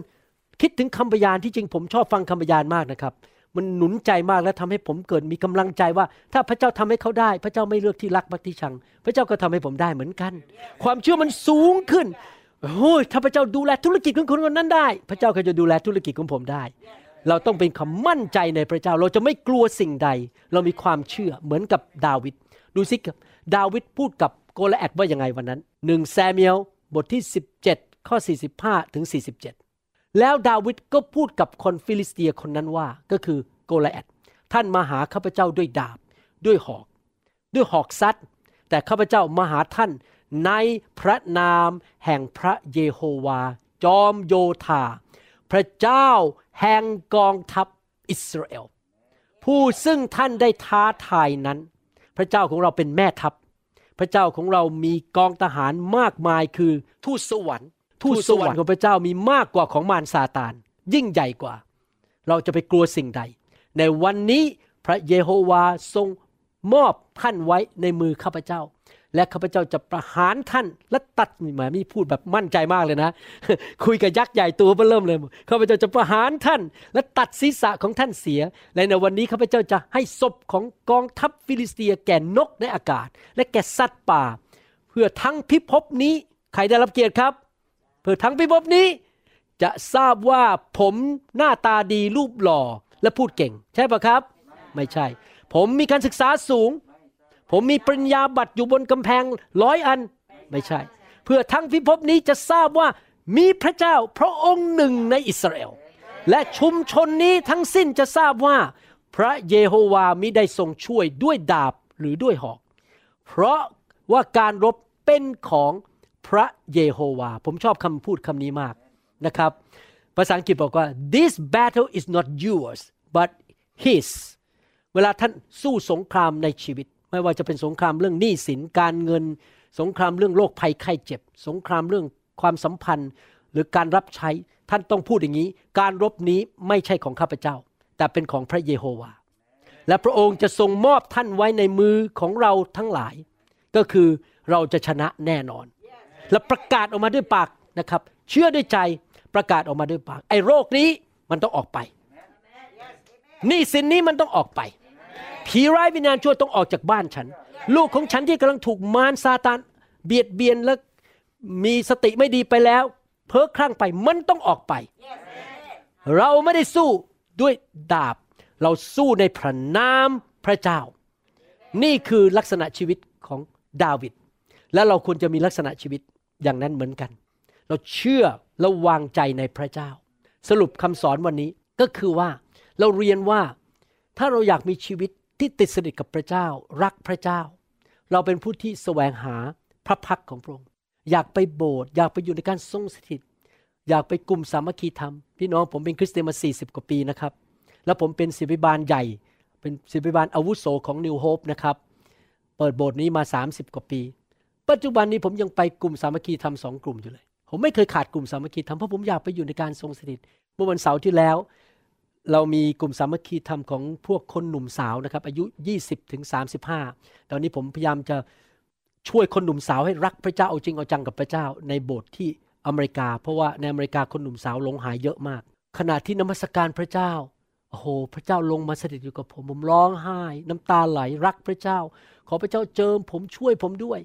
คิดถึงคำพยานที่จริงผมชอบฟังคำพยานมากนะครับมันหนุนใจมากและทำให้ผมเกิดมีกำลังใจว่าถ้าพระเจ้าทำให้เขาได้พระเจ้าไม่เลือกที่รักมักที่ชังพระเจ้าก็ทำให้ผมได้เหมือนกัน yes. ความเชื่อมันสูงขึ้นโอ้ยถ้าพระเจ้าดูแลธุรกิจของคนคนนั้นได้พระเจ้าก็จะดูแลธุรกิจของผมได้ yes. เราต้องเป็นความมั่นใจในพระเจ้าเราจะไม่กลัวสิ่งใดเรามีความเชื่อเหมือนกับดาวิดดูสิครับดาวิดพูดกับโกลิแอธว่ายังไงวันนั้นหนึ่งซามูเอลบทที่สิบเจ็ดข้อสี่สิบห้าถึงสี่สิบเจ็ดแล้วดาวิดก็พูดกับคนฟิลิสเตียคนนั้นว่าก็คือโกลิแอธท่านมาหาข้าพเจ้าด้วยดาบด้วยหอกด้วยหอกซัดแต่ข้าพเจ้ามาหาท่านในพระนามแห่งพระเยโฮวาจอมโยธาพระเจ้าแห่งกองทัพอิสราเอลผู้ซึ่งท่านได้ท้าทายนั้นพระเจ้าของเราเป็นแม่ทัพพระเจ้าของเรามีกองทหารมากมายคือทูตสวรรค์ทูตสวรรค์ของพระเจ้ามีมากกว่าของมารซาตานยิ่งใหญ่กว่าเราจะไปกลัวสิ่งใดในวันนี้พระเยโฮวาทรงมอบท่านไว้ในมือข้าพเจ้าและข้าพเจ้าจะประหารท่านและตัดหมายมีพูดแบบมั่นใจมากเลยนะคุยกับยักษ์ใหญ่ตัวเบิ่มเลยข้าพเจ้าจะประหารท่านและตัดศีรษะของท่านเสียและในวันนี้ข้าพเจ้าจะให้ศพของกองทัพฟิลิสเตียแก่นกในอากาศและแก่สัตว์ป่าเพื่อทั้งพิภพนี้ใครได้รับเกียรติครับเพื่อทั้งพิภพนี้จะทราบว่าผมหน้าตาดีรูปหล่อและพูดเก่งใช่ป่ะครับไม่ใช่ผมมีการศึกษาสูงผมมีปริญญาบัตรอยู่บนกำแพงร้อยอันไม่ใช่เพื่อทั้งพิภพนี้จะทราบว่ามีพระเจ้าพระองค์หนึ่งในอิสราเอลและชุมชนนี้ทั้งสิ้นจะทราบว่าพระเยโฮวามิได้ทรงช่วยด้วยดาบหรือด้วยหอกเพราะว่าการรบเป็นของพระเยโฮวาผมชอบคำพูดคำนี้มากนะครับภาษาอังกฤษบอกว่า this battle is not yours but his เวลาท่านสู้สงครามในชีวิตไม่ว่าจะเป็นสงครามเรื่องหนี้สินการเงินสงครามเรื่องโรคภัยไข้เจ็บสงครามเรื่องความสัมพันธ์หรือการรับใช้ท่านต้องพูดอย่างนี้การรบนี้ไม่ใช่ของข้าพเจ้าแต่เป็นของพระเยโฮวาและพระองค์จะทรงมอบท่านไว้ในมือของเราทั้งหลายก็คือเราจะชนะแน่นอนและประกาศออกมาด้วยปากนะครับเชื่อด้วยใจประกาศออกมาด้วยปากไอ้โรคนี้มันต้องออกไปหนี้สินนี้มันต้องออกไปผีร้ายวิญญาณชั่วต้องออกจากบ้านฉันลูกของฉันที่กำลังถูกมารซาตานเบียดเบียนและมีสติไม่ดีไปแล้วเพ้อคลั่งไปมันต้องออกไป yes. เราไม่ได้สู้ด้วยดาบเราสู้ในพระนามพระเจ้า yes. นี่คือลักษณะชีวิตของดาวิดและเราควรจะมีลักษณะชีวิตอย่างนั้นเหมือนกันเราเชื่อเราวางใจในพระเจ้าสรุปคำสอนวันนี้ก็คือว่าเราเรียนว่าถ้าเราอยากมีชีวิตที่ติดสนิทกับพระเจ้ารักพระเจ้าเราเป็นผู้ที่แสวงหาพระพักของพระองค์อยากไปโบสถ์อยากไปอยู่ในการทรงสถิตอยากไปกลุ่มสามัคคีธรรมพี่น้องผมเป็นคริสเตียนมาสี่สิบกว่าปีนะครับแล้วผมเป็นศิษยาภิบาลใหญ่เป็นศิษยาภิบาลอาวุโสของ New Hope นะครับเปิดโบสถ์นี้มาสามสิบกว่าปีปัจจุบันนี้ผมยังไปกลุ่มสามัคคีธรรมสองกลุ่มอยู่เลยผมไม่เคยขาดกลุ่มสามัคคีธรรมเพราะผมอยากไปอยู่ในการทรงสถิตเมื่อวันเสาร์ที่แล้วเรามีกลุ่มสามัคคีธรรมของพวกคนหนุ่มสาวนะครับอายุยี่สิบถึงสามสิบห้าตอนนี้ผมพยายามจะช่วยคนหนุ่มสาวให้รักพระเจ้าเอาจริงเอาจังกับพระเจ้าในโบสถ์ที่อเมริกาเพราะว่าในอเมริกาคนหนุ่มสาวหลงหายเยอะมากขณะที่นมัสการพระเจ้าโอ้โหพระเจ้าลงมาสถิตอยู่กับผมผมร้องไห้น้ำตาไหลรักพระเจ้าขอพระเจ้าเจิมผมช่วยผมด้วย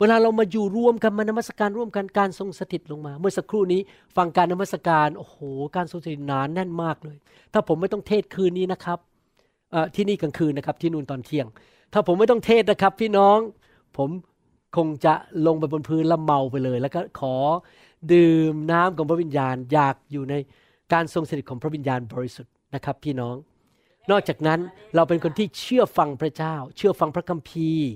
เวลาเรามาอยู่รวมกันมานมัสการร่วมกันการทรงสถิตลงมาเมื่อสักครู่นี้ฟังการนมัสการโอ้โหการทรงสถิตหนาแน่นมากเลยถ้าผมไม่ต้องเทศคืนนี้นะครับเอ่อที่นี่กลางคืนนะครับที่นู่นตอนเที่ยงถ้าผมไม่ต้องเทศนะครับพี่น้องผมคงจะลงไปบนพื้นแล้วเมาไปเลยแล้วก็ขอดื่มน้ำของพระวิญญาณอยากอยู่ใน การทรงสถิตของพระวิญญาณบริสุทธิ์นะครับพี่น้องนอกจากนั้นเราเป็นคนที่เชื่อฟังพระเจ้าเชื่อฟังพระคัมภีร์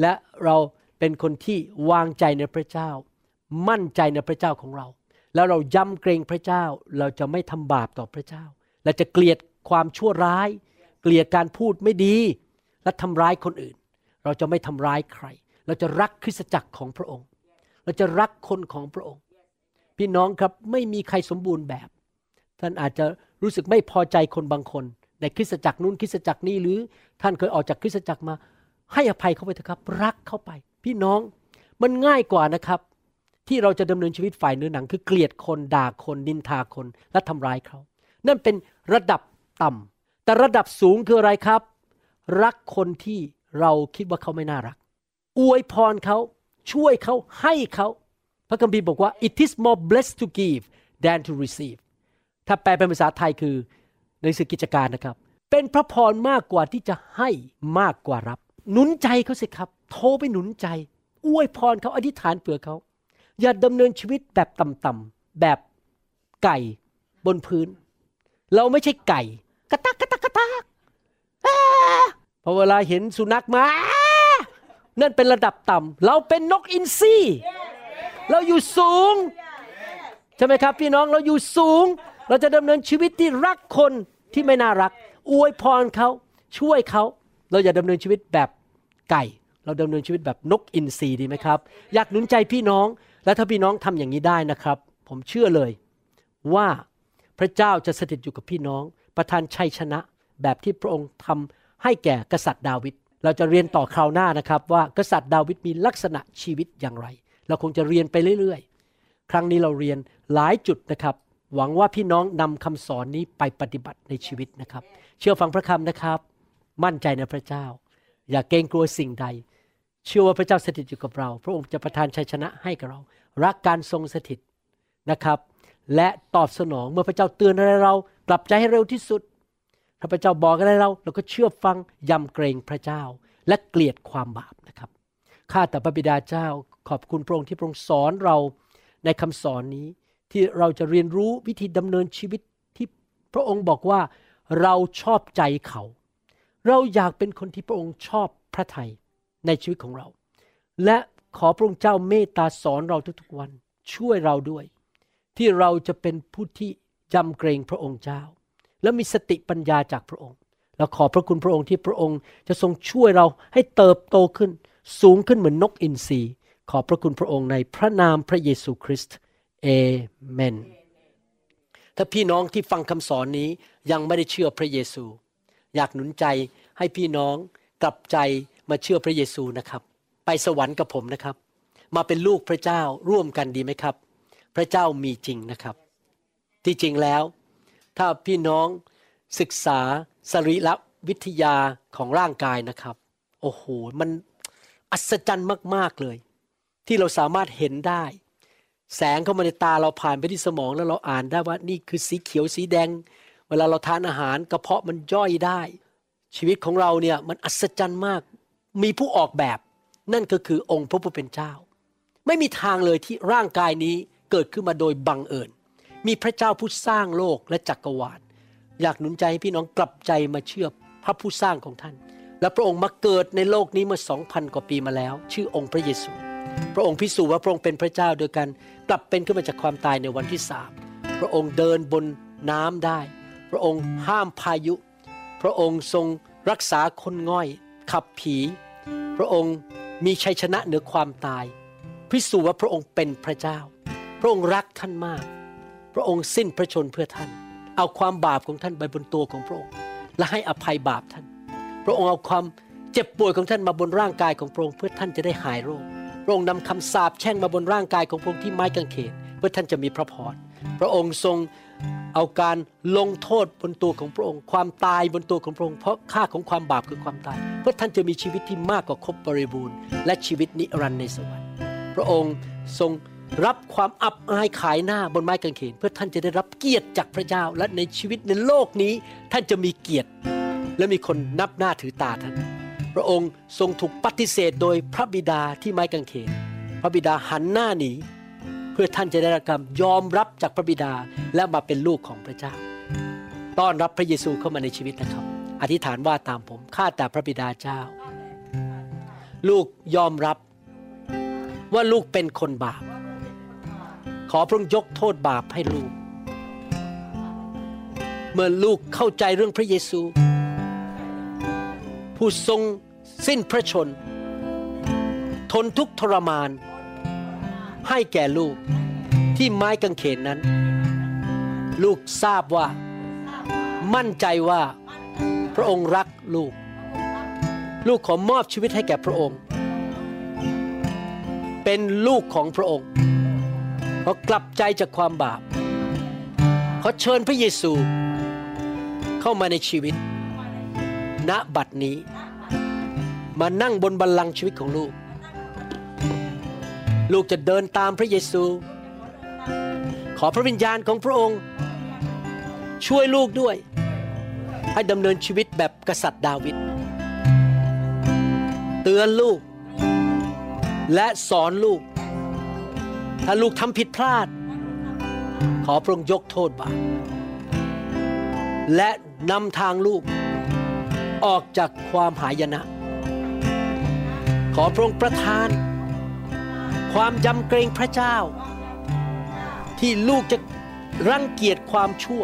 และเราเป็นคนที่วางใจในพระเจ้ามั่นใจในพระเจ้าของเราแล้วเรายำเกรงพระเจ้าเราจะไม่ทำบาปต่อพระเจ้าเราจะเกลียดความชั่วร้ายเกลียดการพูดไม่ดีและทำร้ายคนอื่นเราจะไม่ทำร้ายใครเราจะรักคริสตจักรของพระองค์เราจะรักคนของพระองค์พี่น้องครับไม่มีใครสมบูรณ์แบบท่านอาจจะรู้สึกไม่พอใจคนบางคนในคริสตจักรนู้นคริสตจักรนี้หรือท่านเคยออกจากคริสตจักรมาให้อภัยเขาไปเถอะครับรักเขาไปพี่น้องมันง่ายกว่านะครับที่เราจะดำเนินชีวิตฝ่ายเนื้อหนังคือเกลียดคนด่าคนนินทาคนและทำร้ายเขานั่นเป็นระดับต่ำแต่ระดับสูงคืออะไรครับรักคนที่เราคิดว่าเขาไม่น่ารักอวยพรเขาช่วยเขาให้เขาพระคัมภีร์บอกว่า it is more blessed to give than to receive ถ้าแปลเป็นภาษาไทยคือในหนังสือกิจการนะครับเป็นพระพรมากกว่าที่จะให้มากกว่ารับหนุนใจเขาสิครับโทรไปหนุนใจอวยพรเขาอธิษฐานเผื่อเขาอย่าดำเนินชีวิตแบบต่ำๆแบบไก่บนพื้นเราไม่ใช่ไก่กระตักกระตักกระตักพอเวลาเห็นสุนัขมานั่นเป็นระดับต่ำเราเป็นนกอินทรีเราอยู่สูงใช่ไหมครับพี่น้องเราอยู่สูงเราจะดำเนินชีวิตที่รักคนที่ไม่น่ารักอวยพรเขาช่วยเขาเราอย่าดำเนินชีวิตแบบไก่เราดำเนินชีวิตแบบนกอินทรีดีไหมครับอยากหนุนใจพี่น้องและถ้าพี่น้องทำอย่างนี้ได้นะครับผมเชื่อเลยว่าพระเจ้าจะสถิตอยู่กับพี่น้องประทานชัยชนะแบบที่พระองค์ทำให้แก่กษัตริย์ดาวิดเราจะเรียนต่อคราวหน้านะครับว่ากษัตริย์ดาวิดมีลักษณะชีวิตอย่างไรเราคงจะเรียนไปเรื่อยๆครั้งนี้เราเรียนหลายจุดนะครับหวังว่าพี่น้องนำคำสอนนี้ไปปฏิบัติในชีวิตนะครับเชื่อฟังพระคำนะครับมั่นใจในพระเจ้าอย่าเกรงกลัวสิ่งใดเชื่อว่าพระเจ้าสถิตอยู่กับเราพระองค์จะประทานชัยชนะให้กับเรารักการทรงสถิตนะครับและตอบสนองเมื่อพระเจ้าเตือนอะไรเรากลับใจให้เร็วที่สุดถ้าพระเจ้าบอกอะไรเราเราก็เชื่อฟังยำเกรงพระเจ้าและเกลียดความบาปนะครับข้าแต่พระบิดาเจ้าขอบคุณพระองค์ที่พระองค์สอนเราในคำสอนนี้ที่เราจะเรียนรู้วิธีดำเนินชีวิตที่พระองค์บอกว่าเราชอบใจเขาเราอยากเป็นคนที่พระองค์ชอบพระทัยในชีวิตของเราและขอพระองค์เจ้าเมตตาสอนเราทุกๆวันช่วยเราด้วยที่เราจะเป็นผู้ที่ยำเกรงพระองค์เจ้าและมีสติปัญญาจากพระองค์เราขอพระคุณพระองค์ที่พระองค์จะทรงช่วยเราให้เติบโตขึ้นสูงขึ้นเหมือนนกอินทรีขอพระคุณพระองค์ในพระนามพระเยซูคริสต์เอเมนถ้าพี่น้องที่ฟังคำสอนนี้ยังไม่ได้เชื่อพระเยซูอยากหนุนใจให้พี่น้องกลับใจมาเชื่อพระเยซูนะครับไปสวรรค์กับผมนะครับมาเป็นลูกพระเจ้าร่วมกันดีไหมครับพระเจ้ามีจริงนะครับที่จริงแล้วถ้าพี่น้องศึกษาสรีรวิทยาของร่างกายนะครับโอ้โหมันอัศจรรย์มากๆเลยที่เราสามารถเห็นได้แสงเข้ามาในตาเราผ่านไปที่สมองแล้วเราอ่านได้ว่านี่คือสีเขียวสีแดงเวลาเราทานอาหารกระเพาะมันย่อยได้ชีวิตของเราเนี่ยมันอัศจรรย์มากมีผู้ออกแบบนั่นก็คือองค์พระผู้เป็นเจ้าไม่มีทางเลยที่ร่างกายนี้เกิดขึ้นมาโดยบังเอิญมีพระเจ้าผู้สร้างโลกและจักรวาลอยากหนุนใจให้พี่น้องกลับใจมาเชื่อพระผู้สร้างของท่านและพระองค์มาเกิดในโลกนี้เมื่อ สองพัน กว่าปีมาแล้วชื่อองค์พระเยซูพระองค์พิสูจน์ว่าพระองค์เป็นพระเจ้าโดยการกลับเป็นขึ้นมาจากความตายในวันที่สามพระองค์เดินบนน้ำได้พระองค์ห้ามพายุพระองค์ทรงรักษาคนง่อยขับผีพระองค์มีชัยชนะเหนือความตายพิสูจน์ว่าพระองค์เป็นพระเจ้าพระองค์รักท่านมากพระองค์สิ้นพระชนเพื่อท่านเอาความบาปของท่านไปบนตัวของพระองค์และให้อภัยบาปท่านพระองค์เอาความเจ็บป่วยของท่านมาบนร่างกายของพระองค์เพื่อท่านจะได้หายโรคพระองค์นำคำสาปแช่งมาบนร่างกายของพระองค์ที่ไม้กางเขนเพื่อท่านจะมีพระพรพระองค์ทรงเอาการลงโทษบนตัวของพระองค์ความตายบนตัวของพระองค์เพราะค่าของความบาปคือความตายเพื่อท่านจะมีชีวิตที่มากกว่าครบบริบูรณ์และชีวิตนิรันดร์ในสวรรค์พระองค์ทรงรับความอับอายขายหน้าบนไม้กางเขนเพื่อท่านจะได้รับเกียรติจากพระเจ้าและในชีวิตในโลกนี้ท่านจะมีเกียรติและมีคนนับหน้าถือตาท่านพระองค์ทรงถูกปฏิเสธโดยพระบิดาที่ไม้กางเขนพระบิดาหันหน้าหนี เพื่อท่านจะได้รับการยอมรับจากพระบิดาและมาเป็นลูกของพระเจ้าต้อนรับพระเยซูเข้ามาในชีวิตนะครับอธิษฐานว่าตามผมข้าแต่พระบิดาเจ้าลูกยอมรับว่าลูกเป็นคนบาปขอพระองค์ยกโทษบาปให้ลูกเมื่อลูกเข้าใจเรื่องพระเยซูผู้ทรงสิ้นพระชนทนทุกข์ทรมานให้แก่ลูกที่ไม้กางเขนนั้นลูกทราบว่ามั่นใจว่าพระองค์รักลูกลูกขอมอบชีวิตให้แก่พระองค์เป็นลูกของพระองค์ขอกลับใจจากความบาปขอเชิญพระเยซูเข้ามาในชีวิตณบัดนี้มานั่งบนบัลลังก์ชีวิตของลูกลูกจะเดินตามพระเยซูขอพระวิญญาณของพระองค์ช่วยลูกด้วยให้ดำเนินชีวิตแบบกษัตริย์ดาวิดเตือนลูกและสอนลูกถ้าลูกทำผิดพลาดขอพระองค์ยกโทษบาปและนำทางลูกออกจากความหายนะขอพระองค์ประทานความยำเกรงพระเจ้าที่ลูกจะรังเกียจความชั่ว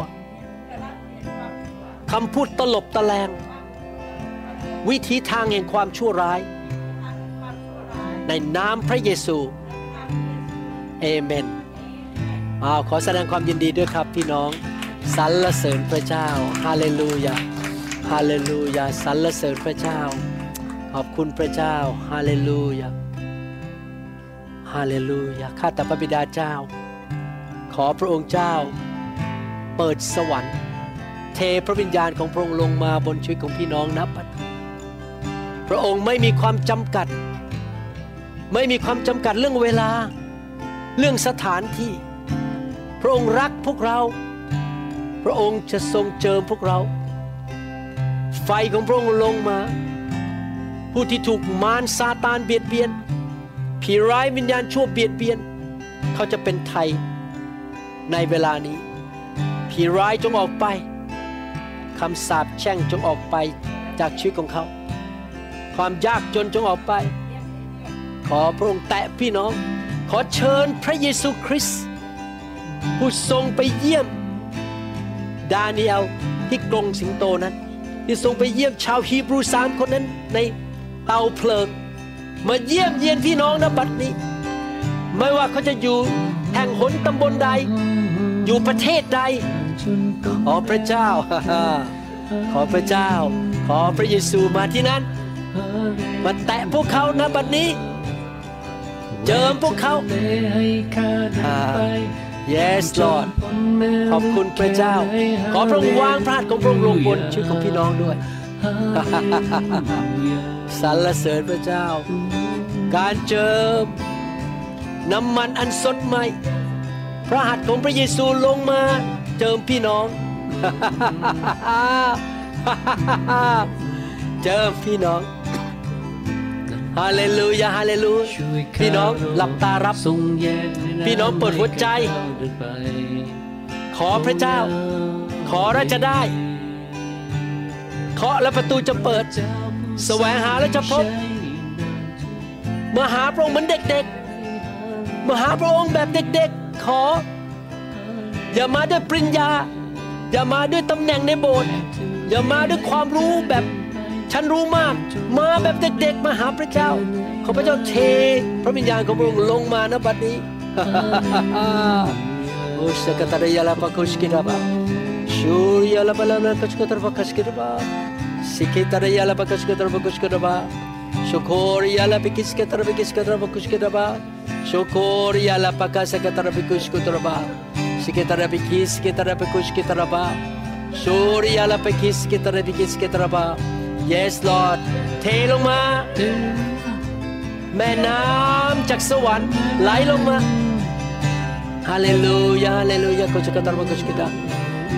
คำพูดตลบตะแลงวิธีทางแห่งความชั่วร้ายในนามพระเยซูเอเมนเอาขอแสดงความยินดีด้วยครับพี่น้องสรรเสริญพระเจ้าฮาเลลูยาฮาเลลูยาสรรเสริญพระเจ้าขอบคุณพระเจ้าฮาเลลูยาฮาเลลูยาข้าแต่พระบิดาเจ้าขอพระองค์เจ้าเปิดสวรรค์เทพระวิญญาณของพระองค์ลงมาบนชีวิตของพี่น้องนับบัดพระองค์ไม่มีความจำกัดไม่มีความจำกัดเรื่องเวลาเรื่องสถานที่พระองค์รักพวกเราพระองค์จะทรงเจิมพวกเราไฟของพระองค์ลงมาผู้ที่ถูกมารซาตานเบียดเบียนผีร้ายวิญญาณชั่วเบียดเบียนเขาจะเป็นไทยในเวลานี้ผีร้ายจงออกไปคำสาปแช่งจงออกไปจากชีวิตของเขาความยากจนจงออกไปขอพระองค์แตะพี่น้องขอเชิญพระเยซูคริสต์ผู้ทรงไปเยี่ยมดาเนียลที่กรงสิงโตนั้นที่ทรงไปเยี่ยมชาวฮีบรูสามคนนั้นในเตาเพลิงมาเยี่ยมเยียนพี่น้องณบัดนี้ไม่ว่าเขาจะอยู่แห่งหนตำบลใดอยู่ประเทศใดขอพระเจ้าขอพระเจ้าขอพระเยซูมาที่นั้นมาแตะพวกเขาณบัดนี้เจิมพวกเขา Yes Lord ขอบคุณพระเจ้าขอพระองค์วางพระหัตถ์ของพระองค์ลงบนชีวิตของพี่น้องด้วยสรรเสริญพระเจ้าการเจิมน้ำมันอันสดใหม่พระหัตถ์ของพระเยซูลงมาเจิมพี่น้องเจิมพี่น้องฮาเลลูยาฮาเลลูพี่น้องหลับตารับพี่น้องเปิดหัวใจขอพระเจ้าขอและจะได้เคาะและประตูจะเปิดแสวงหาและจะพบมาหาพระองค์เหมือนเด็กๆมาหาพระองค์แบบเด็กๆขออย่ามาด้วยปริญญาอย่ามาด้วยตำแหน่งในโบสถ์อย่ามาด้วยความรู้แบบฉันรู้มากมาแบบเด็กๆมาหาพระเจ้าขอพระเจ้าเทพระวิญญาณของพระองค์ลงมาณบัดนี้โอชะกะตะระยะลาปะคุชกิระบะชูริยะลาปะลานะกะชกะตะระปะคัชกิระบะสิเกตะระยะลาปะคัชกะตะระปะคุชกิระบะโชโคริยะลาปะกิสกะตะระปะกิสกะตะระปะคุชกิระบะโชโคริยะลาปะกะสะกะตะระปะคุชกิระบะสิเกตะระปะกิสกะตะระปะคุชกิระบะโชริยะลาปะกิสกะตะระปะกิสกะตะระบะYes Lord เทลงมาแม่น้ำจากสวรรค์ไหลลงมา Hallelujah Hallelujah กุชกะตะระกุชกะตะ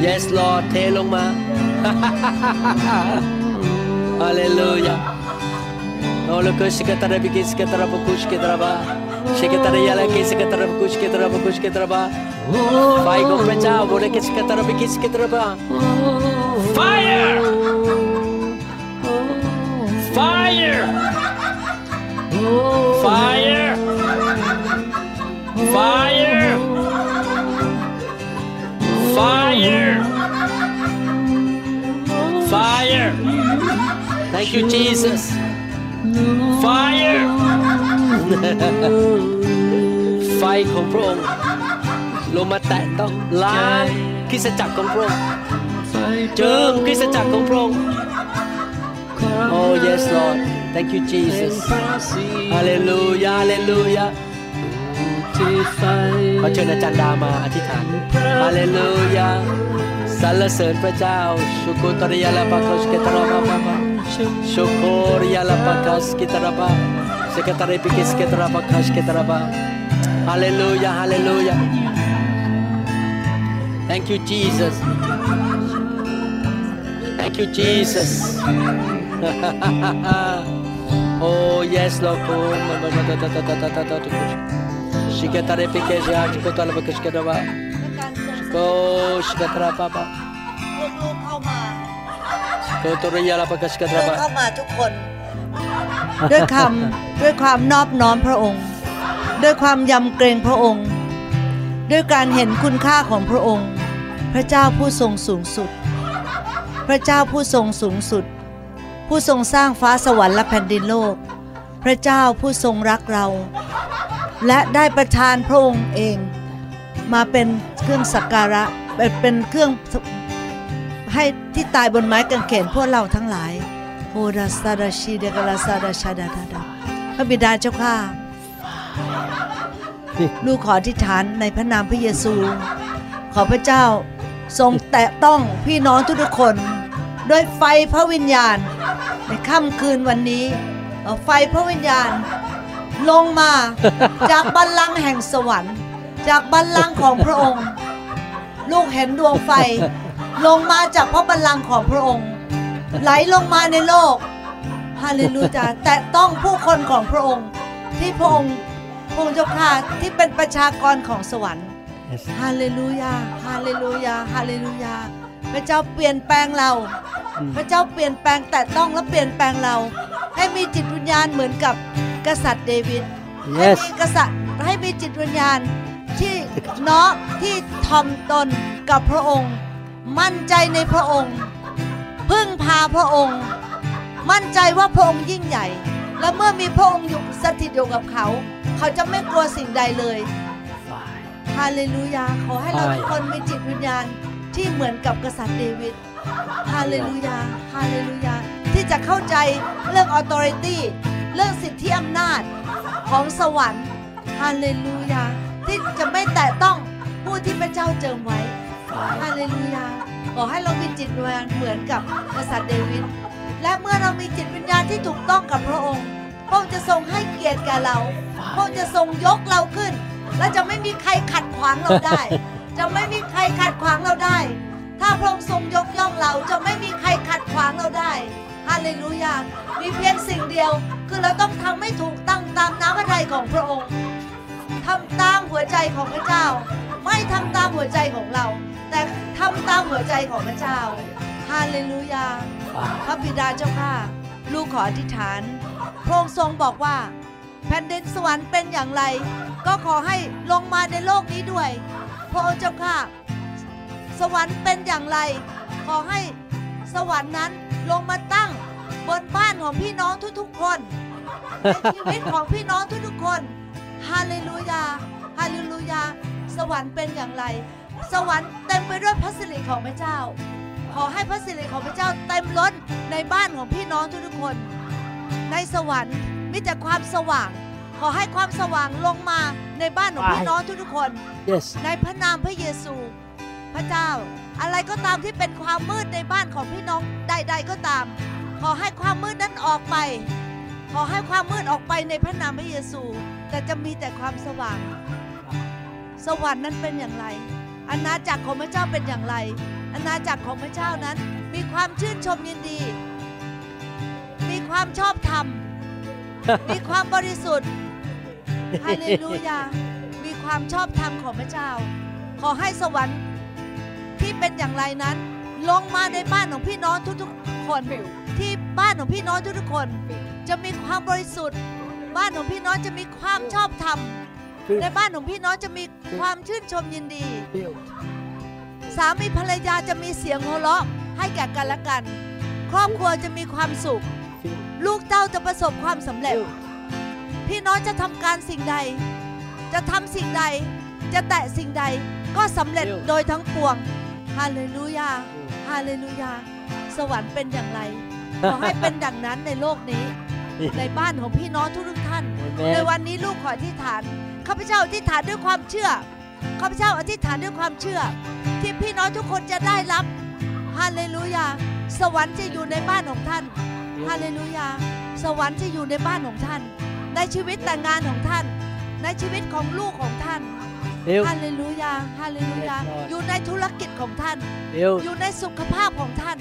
Yes Lord เทลงมา Hallelujah No lo que se que trabe que se que trabe kuch que traba, se que trabe ya la que se que trabe kuch que traba kuch que traba. Vai con pechao, bole que se que trabe que se que traba. Fire! Fire! Fire! Fire! Fire! Fire! Thank you, Jesus. Fire! ไฟของพระองค์ลงมาแตะต้องล้างคริสตจักรของพระองค์เจิมคริสตจักรของพระองค์ Oh yes Lord Thank you Jesus Hallelujah Hallelujah ขอเชิญอาจารย์ดามาอธิษฐาน Hallelujah สรรเสริญพระเจ้าสุโกตริยาลาปาโคสเกตราบาบาSyukur ya lapakas kita raba, sekitar pikis kita rabakas kita raba. Hallelujah, Hallelujah. Thank you Jesus. Thank you Jesus. Oh yes Lord. Sekitar pikis ya kita rabakas kita raba. Syukur sekitar apa apa.ตัวระยะละประกาศกระทำเข้ามาทุกคนด้วยคำด้วยความนอบน้อมพระองค์ด้วยความยำเกรงพระองค์ด้วยการเห็นคุณค่าของพระองค์พระเจ้าผู้ทรงสูงสุดพระเจ้าผู้ทรงสูงสุดผู้ทรงสร้างฟ้าสวรรค์และแผ่นดินโลกพระเจ้าผู้ทรงรักเราและได้ประทานพระองค์เองมาเป็นเครื่องสักการะเป็นเครื่องให้ที่ตายบนไม้กางเขนพวกเราทั้งหลายโอดาซาดาชีเดกาลาซาดาชาดาดาดาพระบิดาเจ้าข้าลูกขออธิษฐานในพระนามพระเยซูขอพระเจ้าทรงแตะต้องพี่น้องทุกๆคนด้วยไฟพระวิญญาณในค่ำคืนวันนี้เอาไฟพระวิญญาณลงมาจากบัลลังก์แห่งสวรรค์จากบัลลังก์ของพระองค์ลูกเห็นดวงไฟลงมาจากพระบัลลังก์ของพระองค์ไหลลงมาในโลกฮาเลลูยาแต่ต้องผู้คนของพระองค์ที่พระองค์พระองค์เจ้าข้าที่เป็นประชากรของสวรรค์ฮาเลลูยาฮาเลลูยาฮาเลลูยาพระเจ้าเปลี่ยนแปลงเราพระเจ้าเปลี่ยนแปลงแต่ต้องและเปลี่ยนแปลงเราให้มีจิตวิญญาณเหมือนกับกษัตริย์เดวิดให้มีกษัตริย์ให้มีจิตวิญญาณที่เนาะที่ทอมตนกับพระองค์มั่นใจในพระองค์พึ่งพาพระองค์มั่นใจว่าพระองค์ยิ่งใหญ่และเมื่อมีพระองค์อยู่สถิตอยู่กับเขาเขาจะไม่กลัวสิ่งใดเลยฮาเลลูยาขอให้เราทุกคนมีจิตวิญญาณที่เหมือนกับกษัตริย์เดวิดฮาเลลูยาฮาเลลูยาที่จะเข้าใจเรื่อง authority เรื่องสิทธิอำนาจของสวรรค์ฮาเลลูยาที่จะไม่แตะต้องผู้ที่พระเจ้าเจิมไว้ฮาเลลูยาขอให้เรามีจิตวิญญาณเหมือนกับกษัตริย์เดวิดและเมื่อเรามีจิตวิญญาณที่ถูกต้องกับพระองค์พระองค์จะทรงให้เกียรติแก่เราพระองค์จะทรงยกเราขึ้นและจะไม่มีใครขัดขวางเราได้จะไม่มีใครขัดขวางเราได้ถ้าพระองค์ทรงยกย่องเราจะไม่มีใครขัดขวางเราได้ฮาเลลูยามีเพียงสิ่งเดียวคือเราต้องทำให้ถูกต้องตามน้ำพระทัยของพระองค์ทำตามหัวใจของพระเจ้าไม่ทำตามหัวใจของเราแต่ทำตามหัวใจของพระเจ้าฮาเลลูยาพระบิดาเจ้าข้าลูกขออธิษฐานพระองค์ทรงบอกว่าแผ่นดินสวรรค์เป็นอย่างไรก็ขอให้ลงมาในโลกนี้ด้วยพระองค์เจ้าข้าสวรรค์เป็นอย่างไรขอให้สวรรค์นั้นลงมาตั้งบนบ้านของพี่น้องทุกๆคนในชีวิตของพี่น้องทุกๆคนฮาเลลูยาฮาเลลูยาสวรรค์เป็นอย่างไรสวรรค์เต็มไปด้วยพระสิริของพระเจ้าขอให้พระสิริของพระเจ้าเต็มล้นในบ้านของพี่น้องทุกๆคนในสวรรค์มีแต่ความสว่างขอให้ความสว่างลงมาในบ้านของพี่น้องทุกๆคน yes. ในพระนามพระเยซูพระเจ้าอะไรก็ตามที่เป็นความมืดในบ้านของพี่น้องใดๆก็ตามขอให้ความมืดนั้นออกไปขอให้ความมืดออกไปในพระนามพระเยซูแต่จะมีแต่ความสว่างสวรรค์นั้นเป็นอย่างไรอาณาจักรของพระเจ้าเป็นอย่างไรอาณาจักรของพระเจ้านั้นมีความชื่นชมยินดีมีความชอบธรรม มีความบริสุทธิ์ฮาเลลูยามีความชอบธรรมของพระเจ้าขอให้สวรรค์ที่เป็นอย่างไรนั้นลงมาในบ้านของพี่น้องทุกๆคนที่บ้านของพี่น้องทุกๆคนจะมีความบริสุทธิ์บ้านของพี่น้องจะมีความชอบธรรมในบ้านของพี่น้องจะมีความชื่นชมยินดีสามีภรรยาจะมีเสียงหัวเราะให้แก่กันและกันครอบครัวจะมีความสุขลูกเต้าจะประสบความสำเร็จพี่น้องจะทำการสิ่งใดจะทำสิ่งใดจะแตะสิ่งใดก็สำเร็จโดยทั้งปวงฮาเลลูยาฮาเลลูยาสวรรค์เป็นอย่างไรขอให้เป็นดังนั้นในโลกนี้ในบ้านของพี่น้องทุกท่านในวันนี้ลูกขออธิษฐานข้าพเจ้าอธิษฐานด้วยความเชื่อข้าพเจ้าอธิษฐานด้วยความเชื่อที่พี่น้องทุกคนจะได้รับฮาเลลูยาสวรรค์จะอยู่ในบ้านของท่านฮาเลลูยาสวรรค์จะอยู่ในบ้านของท่านในชีวิตแต่งงานของท่านในชีวิตของลูกของท่านฮาเลลูยาฮาเลลูยาอยู่ในธุรกิจของท่านอยู่ในสุขภาพของท่าน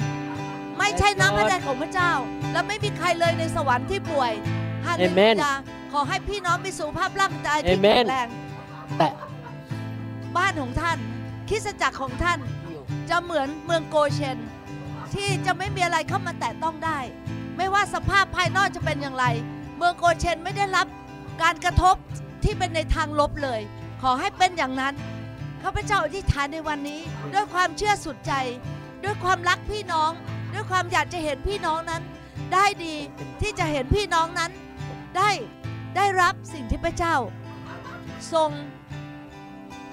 ไม่ใช่น้ำพระทัยของพระเจ้าและไม่มีใครเลยในสวรรค์ที่ป่วยฮาเลลูยาขอให้พี่น้องมีสุขภาพร่างกายที่แข็งแรงแต่บ้านของท่านคริสตจักรของท่านจะเหมือนเมืองโกเชนที่จะไม่มีอะไรเข้ามาแตะต้องได้ไม่ว่าสภาพภายนอกจะเป็นอย่างไรเมืองโกเชนไม่ได้รับการกระทบที่เป็นในทางลบเลยขอให้เป็นอย่างนั้นข้าพเจ้าอธิษฐานในวันนี้ด้วยความเชื่อสุดใจด้วยความรักพี่น้องด้วยความอยากจะเห็นพี่น้องนั้นได้ดีที่จะเห็นพี่น้องนั้นได้ได้รับสิ่งที่พระเจ้าทรง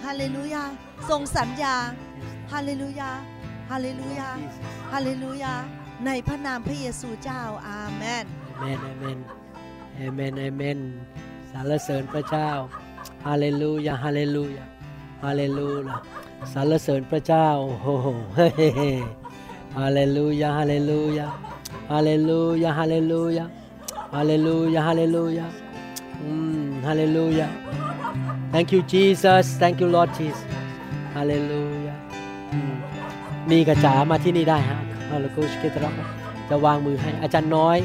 ฮาเลลูยาทรงสัญญาฮาเลลูยาฮาเลลูยาฮาเลลูยาในพระนามพระเยซูเจ้าอาเมนอาเมนอาเมนอาเมนอาเมนสรรเสริญพระเจ้าฮาเลลูยาฮาเลลูยาฮาเลลูยาสรรเสริญพระเจ้าโอ้โหฮาเลลูยาฮาเลลูยาฮาเลลูยาฮาเลลูยาฮาเลลูยาฮาเลลูยาอืมฮาเลลูยา thank you Jesus thank you Lord Jesus ฮาเลลูยามีกระจามาที่นี่ได้ฮะฮาเลลูยาจะวางมือให้อาจารย์น้อย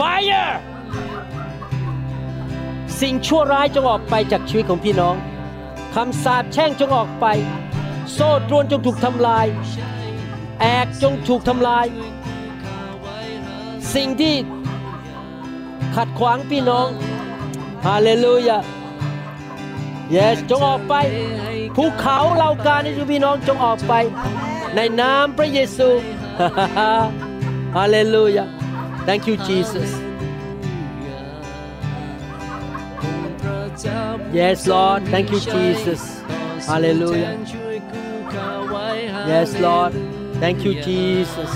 fire สิ่งชั่วร้ายจงออกไปจากชีวิตของพี่น้องคำสาปแช่งจงออกไปโซ่ตรวนจงถูกทำลายแอกจงถูกทำลายสิ่งที่ขัดขวางพี่น้องฮาเลลูยา yes จงออกไปภูเขาเหล่าการในชีวิตพี่น้องจงออกไปในนามพระเยซูฮาเลลูยา thank you Jesus yes Lord thank you Jesus hallelujah yes Lord thank you Jesus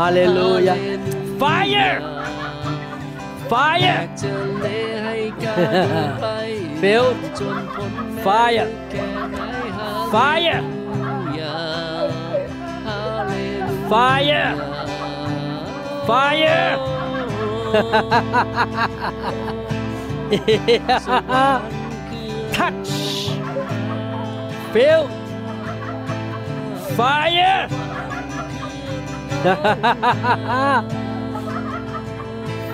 hallelujah fire fire build fire fire fire fire touch build fire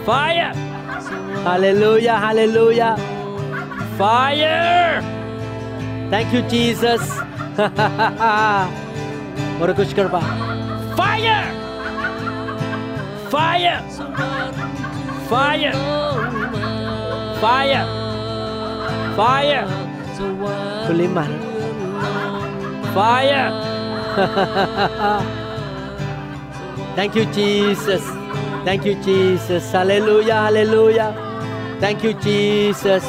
fire hallelujah hallelujah fire thank you Jesus और कुछ कर पा fire fire fire fire fire कुलिमान fire thank you Jesus thank you Jesus hallelujah hallelujah thank you Jesus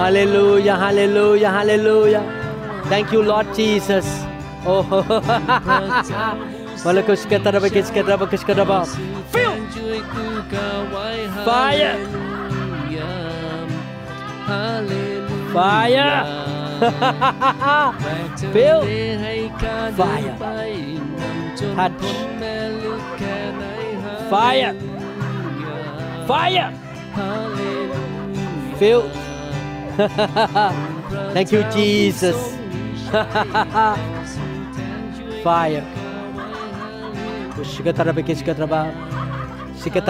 hallelujah hallelujah hallelujah thank you Lord Jesus oh wala kuch ke taraf kuch ke taraf kuch ke taraf fire fire feel fire touch fire fire feel thank you Jesus fire ข้า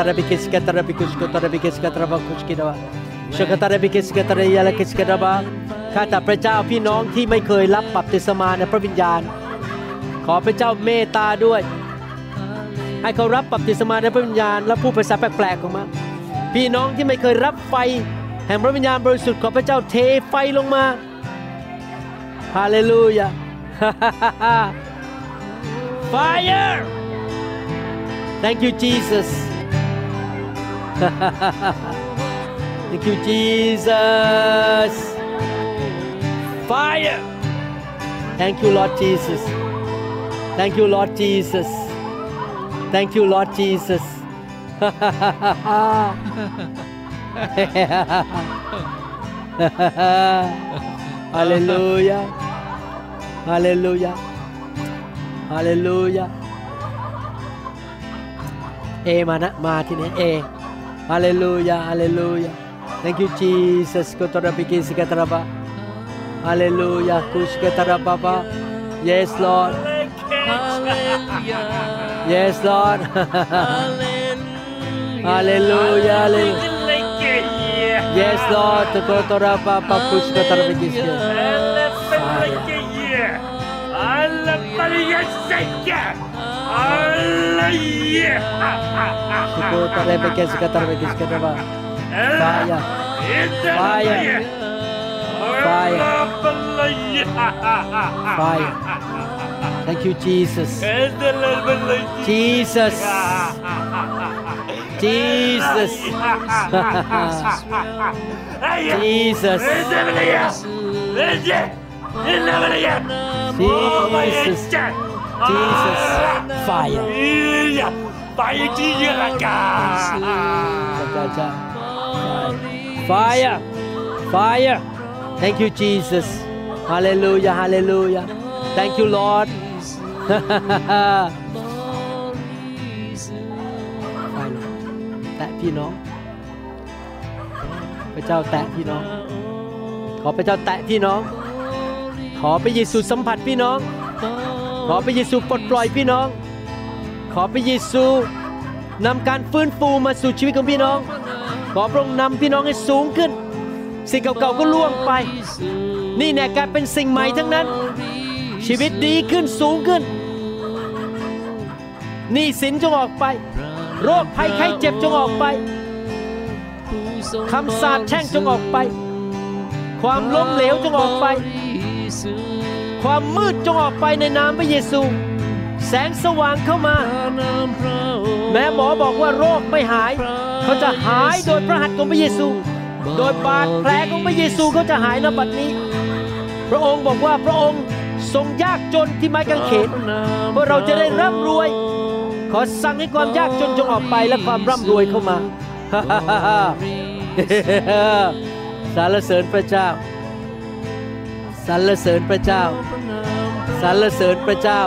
แต่พระเจ้าพี่น้องที่ไม่เคยรับบัพติศมาในพระวิญญาณขอพระเจ้าเมตตาด้วยให้เขารับบัพติศมาในพระวิญญาณและพูดภาษาแปลกๆออกมาพี่น้องที่ไม่เคยรับไฟแห่งพระวิญญาณบริสุทธิ์ขอพระเจ้าเทไฟลงมาฮาเลลูยา Fire Thank you Jesus Thank you Jesus Fire Thank you Lord Jesus Thank you Lord Jesus Thank you Lord Jesus Hallelujah Hallelujah Hallelujah เอมานะมาที่นี่เอ Hallelujah Hallelujah Thank you Jesus ก็ตระบิกิสก็ตระบะ Hallelujah คุชก็ตระบะบะ Yes Lord Hallelujah Yes Lord Hallelujah Hallelujah Yes Lord ตระตระบะบะคุชก็ตระบิกิส Hallelujah ก็ตระบิกิสก็ตระบิกิสก็ตระบะFire. Fire. Fire. Fire. Thank you, Jesus. Jesus. Jesus. Jesus. Jesus. Jesus. Fire. Fire.Fire, fire. Thank you, Jesus. Hallelujah, hallelujah. Thank you, Lord. Fire. แตะพี่น้องพระเจ้าแตะพี่น้องขอพระเจ้าแตะพี่น้องขอพระเยซูสัมผัสพี่น้องขอพระเยซูปลดปล่อยพี่น้องขอพระเยซูนำการฟื้นฟูมาสู่ชีวิตของพี่น้องขอพระองค์นำพี่น้องให้สูงขึ้นสิ่งเก่าๆก็ล่วงไปนี่แน่กลายเป็นสิ่งใหม่ทั้งนั้นชีวิตดีขึ้นสูงขึ้นหนี้สินจงออกไปโรคภัยไข้เจ็บจงออกไปคำสาปแช่งจงออกไปความล้มเหลวจงออกไปความมืดจงออกไปในนามพระเยซูแสงสว่างเข้ามาแม้หมอบอกว่าโรคไม่หายเขาจะหายโดยพระหัตถ์ของพระเยซูโดยบาดแผลของพระเยซูเขาจะหายณบัดนี้พระองค์บอกว่าพระองค์ทรงยากจนที่ไม้กางเขนเพื่อเราจะได้ร่ำรวยขอสั่งให้ความยากจนจงออกไปและความร่ำรวยเข้ามาสรรเสริญพระเจ้าสรรเสริญพระเจ้าสรรเสริญพระเจ้า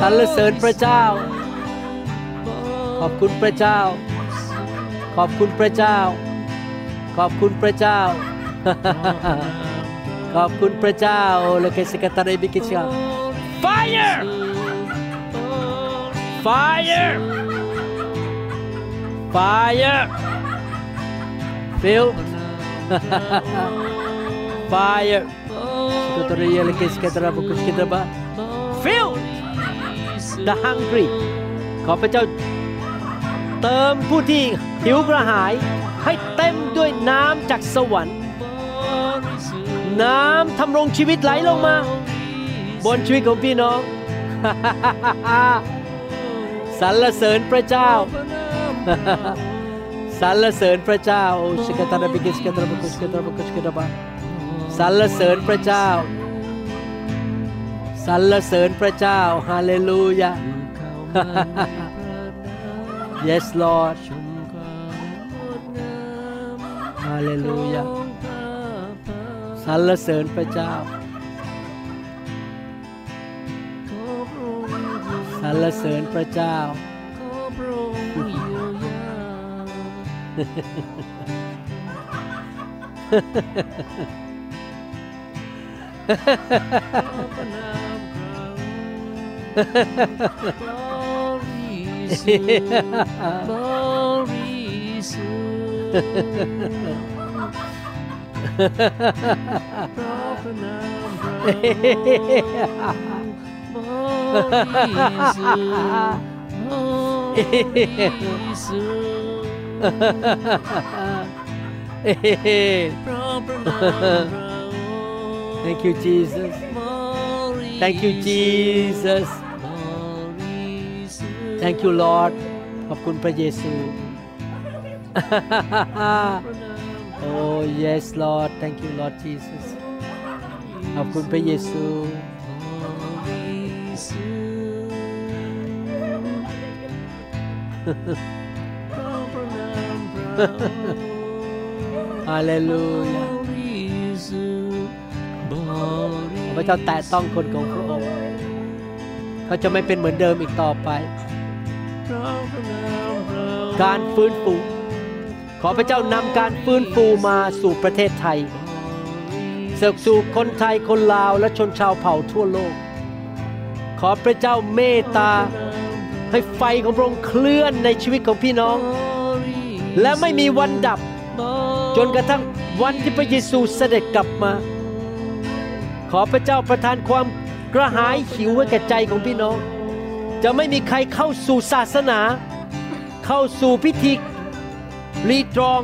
สรรเสริญพระเจ้าขอบคุณพระเจ้าขอบคุณพระเจ้าขอบคุณพระเจ้าขอบคุณพระเจ้าเลเกสกตาริบิกิชา Fire Fire Fire Feel Fire สกตาริเลเกสกตาริบุคุสกิดะบะ Feel The hungry ขอพระเจ้าเติมผู้ที่หิวกระหายให้เต็มด้วยน้ำจากสวรรค์น้ำทำรงชีวิตไหลลงมาบนชีวิตของพี่น้อง สรรเสริญพระเจ้า สรรเสริญพระเจ้าสกตาบิกิสกตาบกุสกตาบกุสกตาบสรรเสริญพระเจ้าสรรเสริญพระเจ้าฮาเลลูยา Yes Lord Hallelujah สรรเสริญพระเจ้าสรรเสริญพระเจ้า ส Thank you, Jesus. Thank you, Jesus. Thank you, Lord. ขอบคุณพระเยซู Oh yes, Lord. Thank you, Lord Jesus. ขอบคุณพระเยซู Hallelujah. พระเจ้าแตะต้องคนของพระองค์เขาจะไม่เป็นเหมือนเดิมอีกต่อไปการฟื้นฟูขอพระเจ้านำการฟื้นฟูมาสู่ประเทศไทยเสกสู่คนไทยคนลาวและชนชาวเผ่าทั่วโลกขอพระเจ้าเมตตาให้ไฟของพระองค์เคลื่อนในชีวิตของพี่น้องและไม่มีวันดับจนกระทั่งวันที่พระเยซูเสด็จกลับมาขอพระเจ้าประทานความกระหายหิวไว้แก่ใจของพี่น้องจะไม่มีใครเข้าสู่ศาสนาเข้าสู่พิธีรีตรอง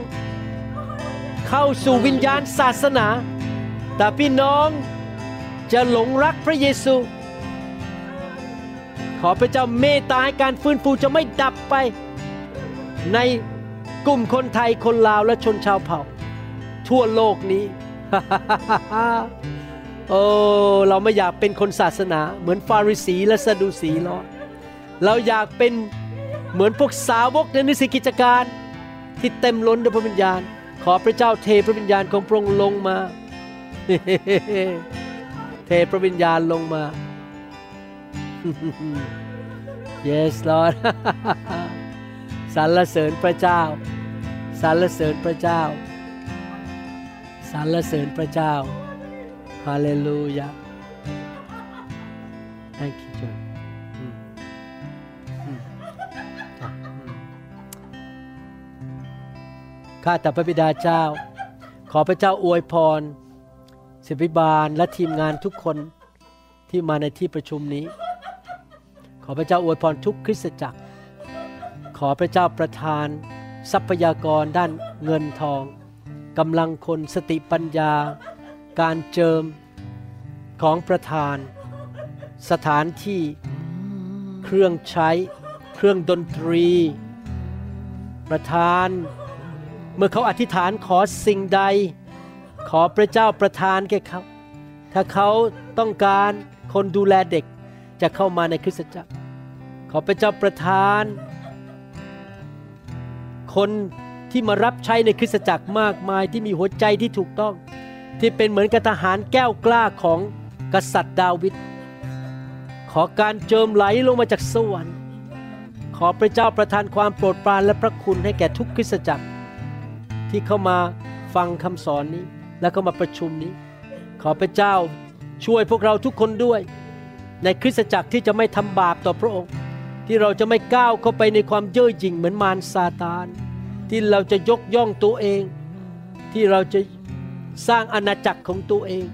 เข้าสู่วิญญาณศาสนาแต่พี่น้องจะหลงรักพระเยซูขอพระเจ้าเมตตาให้การฟื้นฟูจะไม่ดับไปในกลุ่มคนไทยคนลาวและชนชาวเผ่าทั่วโลกนี้ โอ้เราไม่อยากเป็นคนศาสนาเหมือนฟาริสีและซาดูสีหรอกเราอยากเป็นเหมือนพวกสาวกในนิสิตกิจการที่เต็มล้นด้วยพระวิญญาณขอพระเจ้าเทพระวิญญาณของพระองค์ลงมาเทพระวิญญาณลงมา Yes Lord สรรเสริญพระเจ้าสรรเสริญพระเจ้าสรรเสริญพระเจ้าHallelujah. Thank you, John. Mm. Mm. Mm. ข้าแต่พระบิดาเจ้าขอพระเจ้าอวยพรศิริบาลและทีมงานทุกคนที่มาในที่ประชุมนี้ขอพระเจ้าอวยพรทุกคริสตจักรขอพระเจ้าประทานทรัพยากรด้านเงินทองกำลังคนสติปัญญาการเจิมของประธานสถานที่เครื่องใช้เครื่องดนตรีประธานเมื่อเขาอธิษฐานขอสิ่งใดขอพระเจ้าประทานแก่เขาถ้าเขาต้องการคนดูแลเด็กจะเข้ามาในคริสตจักรขอพระเจ้าประทานคนที่มารับใช้ในคริสตจักรมากมายที่มีหัวใจที่ถูกต้องที่เป็นเหมือนกับทหารแก้วกล้าของกษัตริย์ดาวิดขอการเจิมไหลลงมาจากสวรรค์ขอพระเจ้าประทานความโปรดปรานและพระคุณให้แก่ทุกคริสตจักรที่เข้ามาฟังคำสอนนี้และเข้ามาประชุมนี้ขอพระเจ้าช่วยพวกเราทุกคนด้วยในคริสตจักรที่จะไม่ทำบาปต่อพระองค์ที่เราจะไม่ก้าวเข้าไปในความเย่อหยิ่งเหมือนมารซาตานที่เราจะยกย่องตัวเองที่เราจะสร้างอาณาจักรของตัวเอง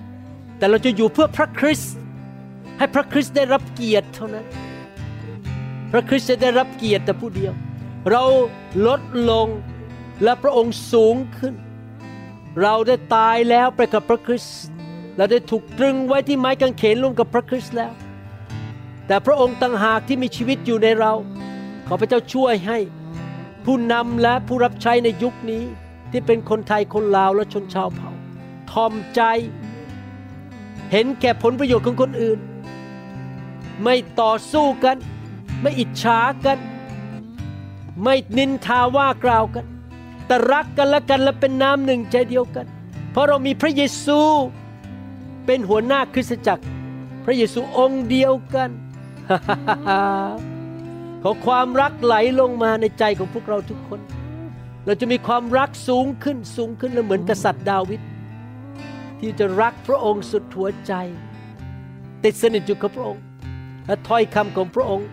แต่เราจะอยู่เพื่อพระคริสต์ให้พระคริสต์ได้รับเกียรติเท่านั้นพระคริสต์จะได้รับเกียรติแต่ผู้เดียวเราลดลงและพระองค์สูงขึ้นเราได้ตายแล้วไปกับพระคริสต์เราได้ถูกตรึงไว้ที่ไม้กางเขนร่วมกับพระคริสต์แล้วแต่พระองค์ต่างหากที่มีชีวิตอยู่ในเราขอพระเจ้าช่วยให้ผู้นำและผู้รับใช้ในยุคนี้ที่เป็นคนไทยคนลาวและชนชาวเผ่าทอมใจเห็นแก่ผลประโยชน์ของคนอื่นไม่ต่อสู้กันไม่อิจฉากันไม่นินทาว่ากล่าวกันแต่รักกันและกันและเป็นน้ำหนึ่งใจเดียวกันเพราะเรามีพระเยซูเป็นหัวหน้าคริสตจักรพระเยซูองค์เดียวกัน ขอความรักไหลลงมาในใจของพวกเราทุกคนเราจะมีความรักสูงขึ้นสูงขึ้นเหมือนกษัตริย์ดาวิดที่จะรักพระองค์สุดหัวใจติดสนิทอยู่กับพระองค์และถ้อยคำของพระองค์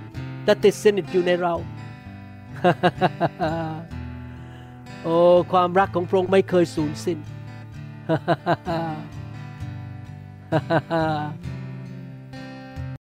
จะติดสนิทอยู่ในเรา โอ้ความรักของพระองค์ไม่เคยสูญสิ้น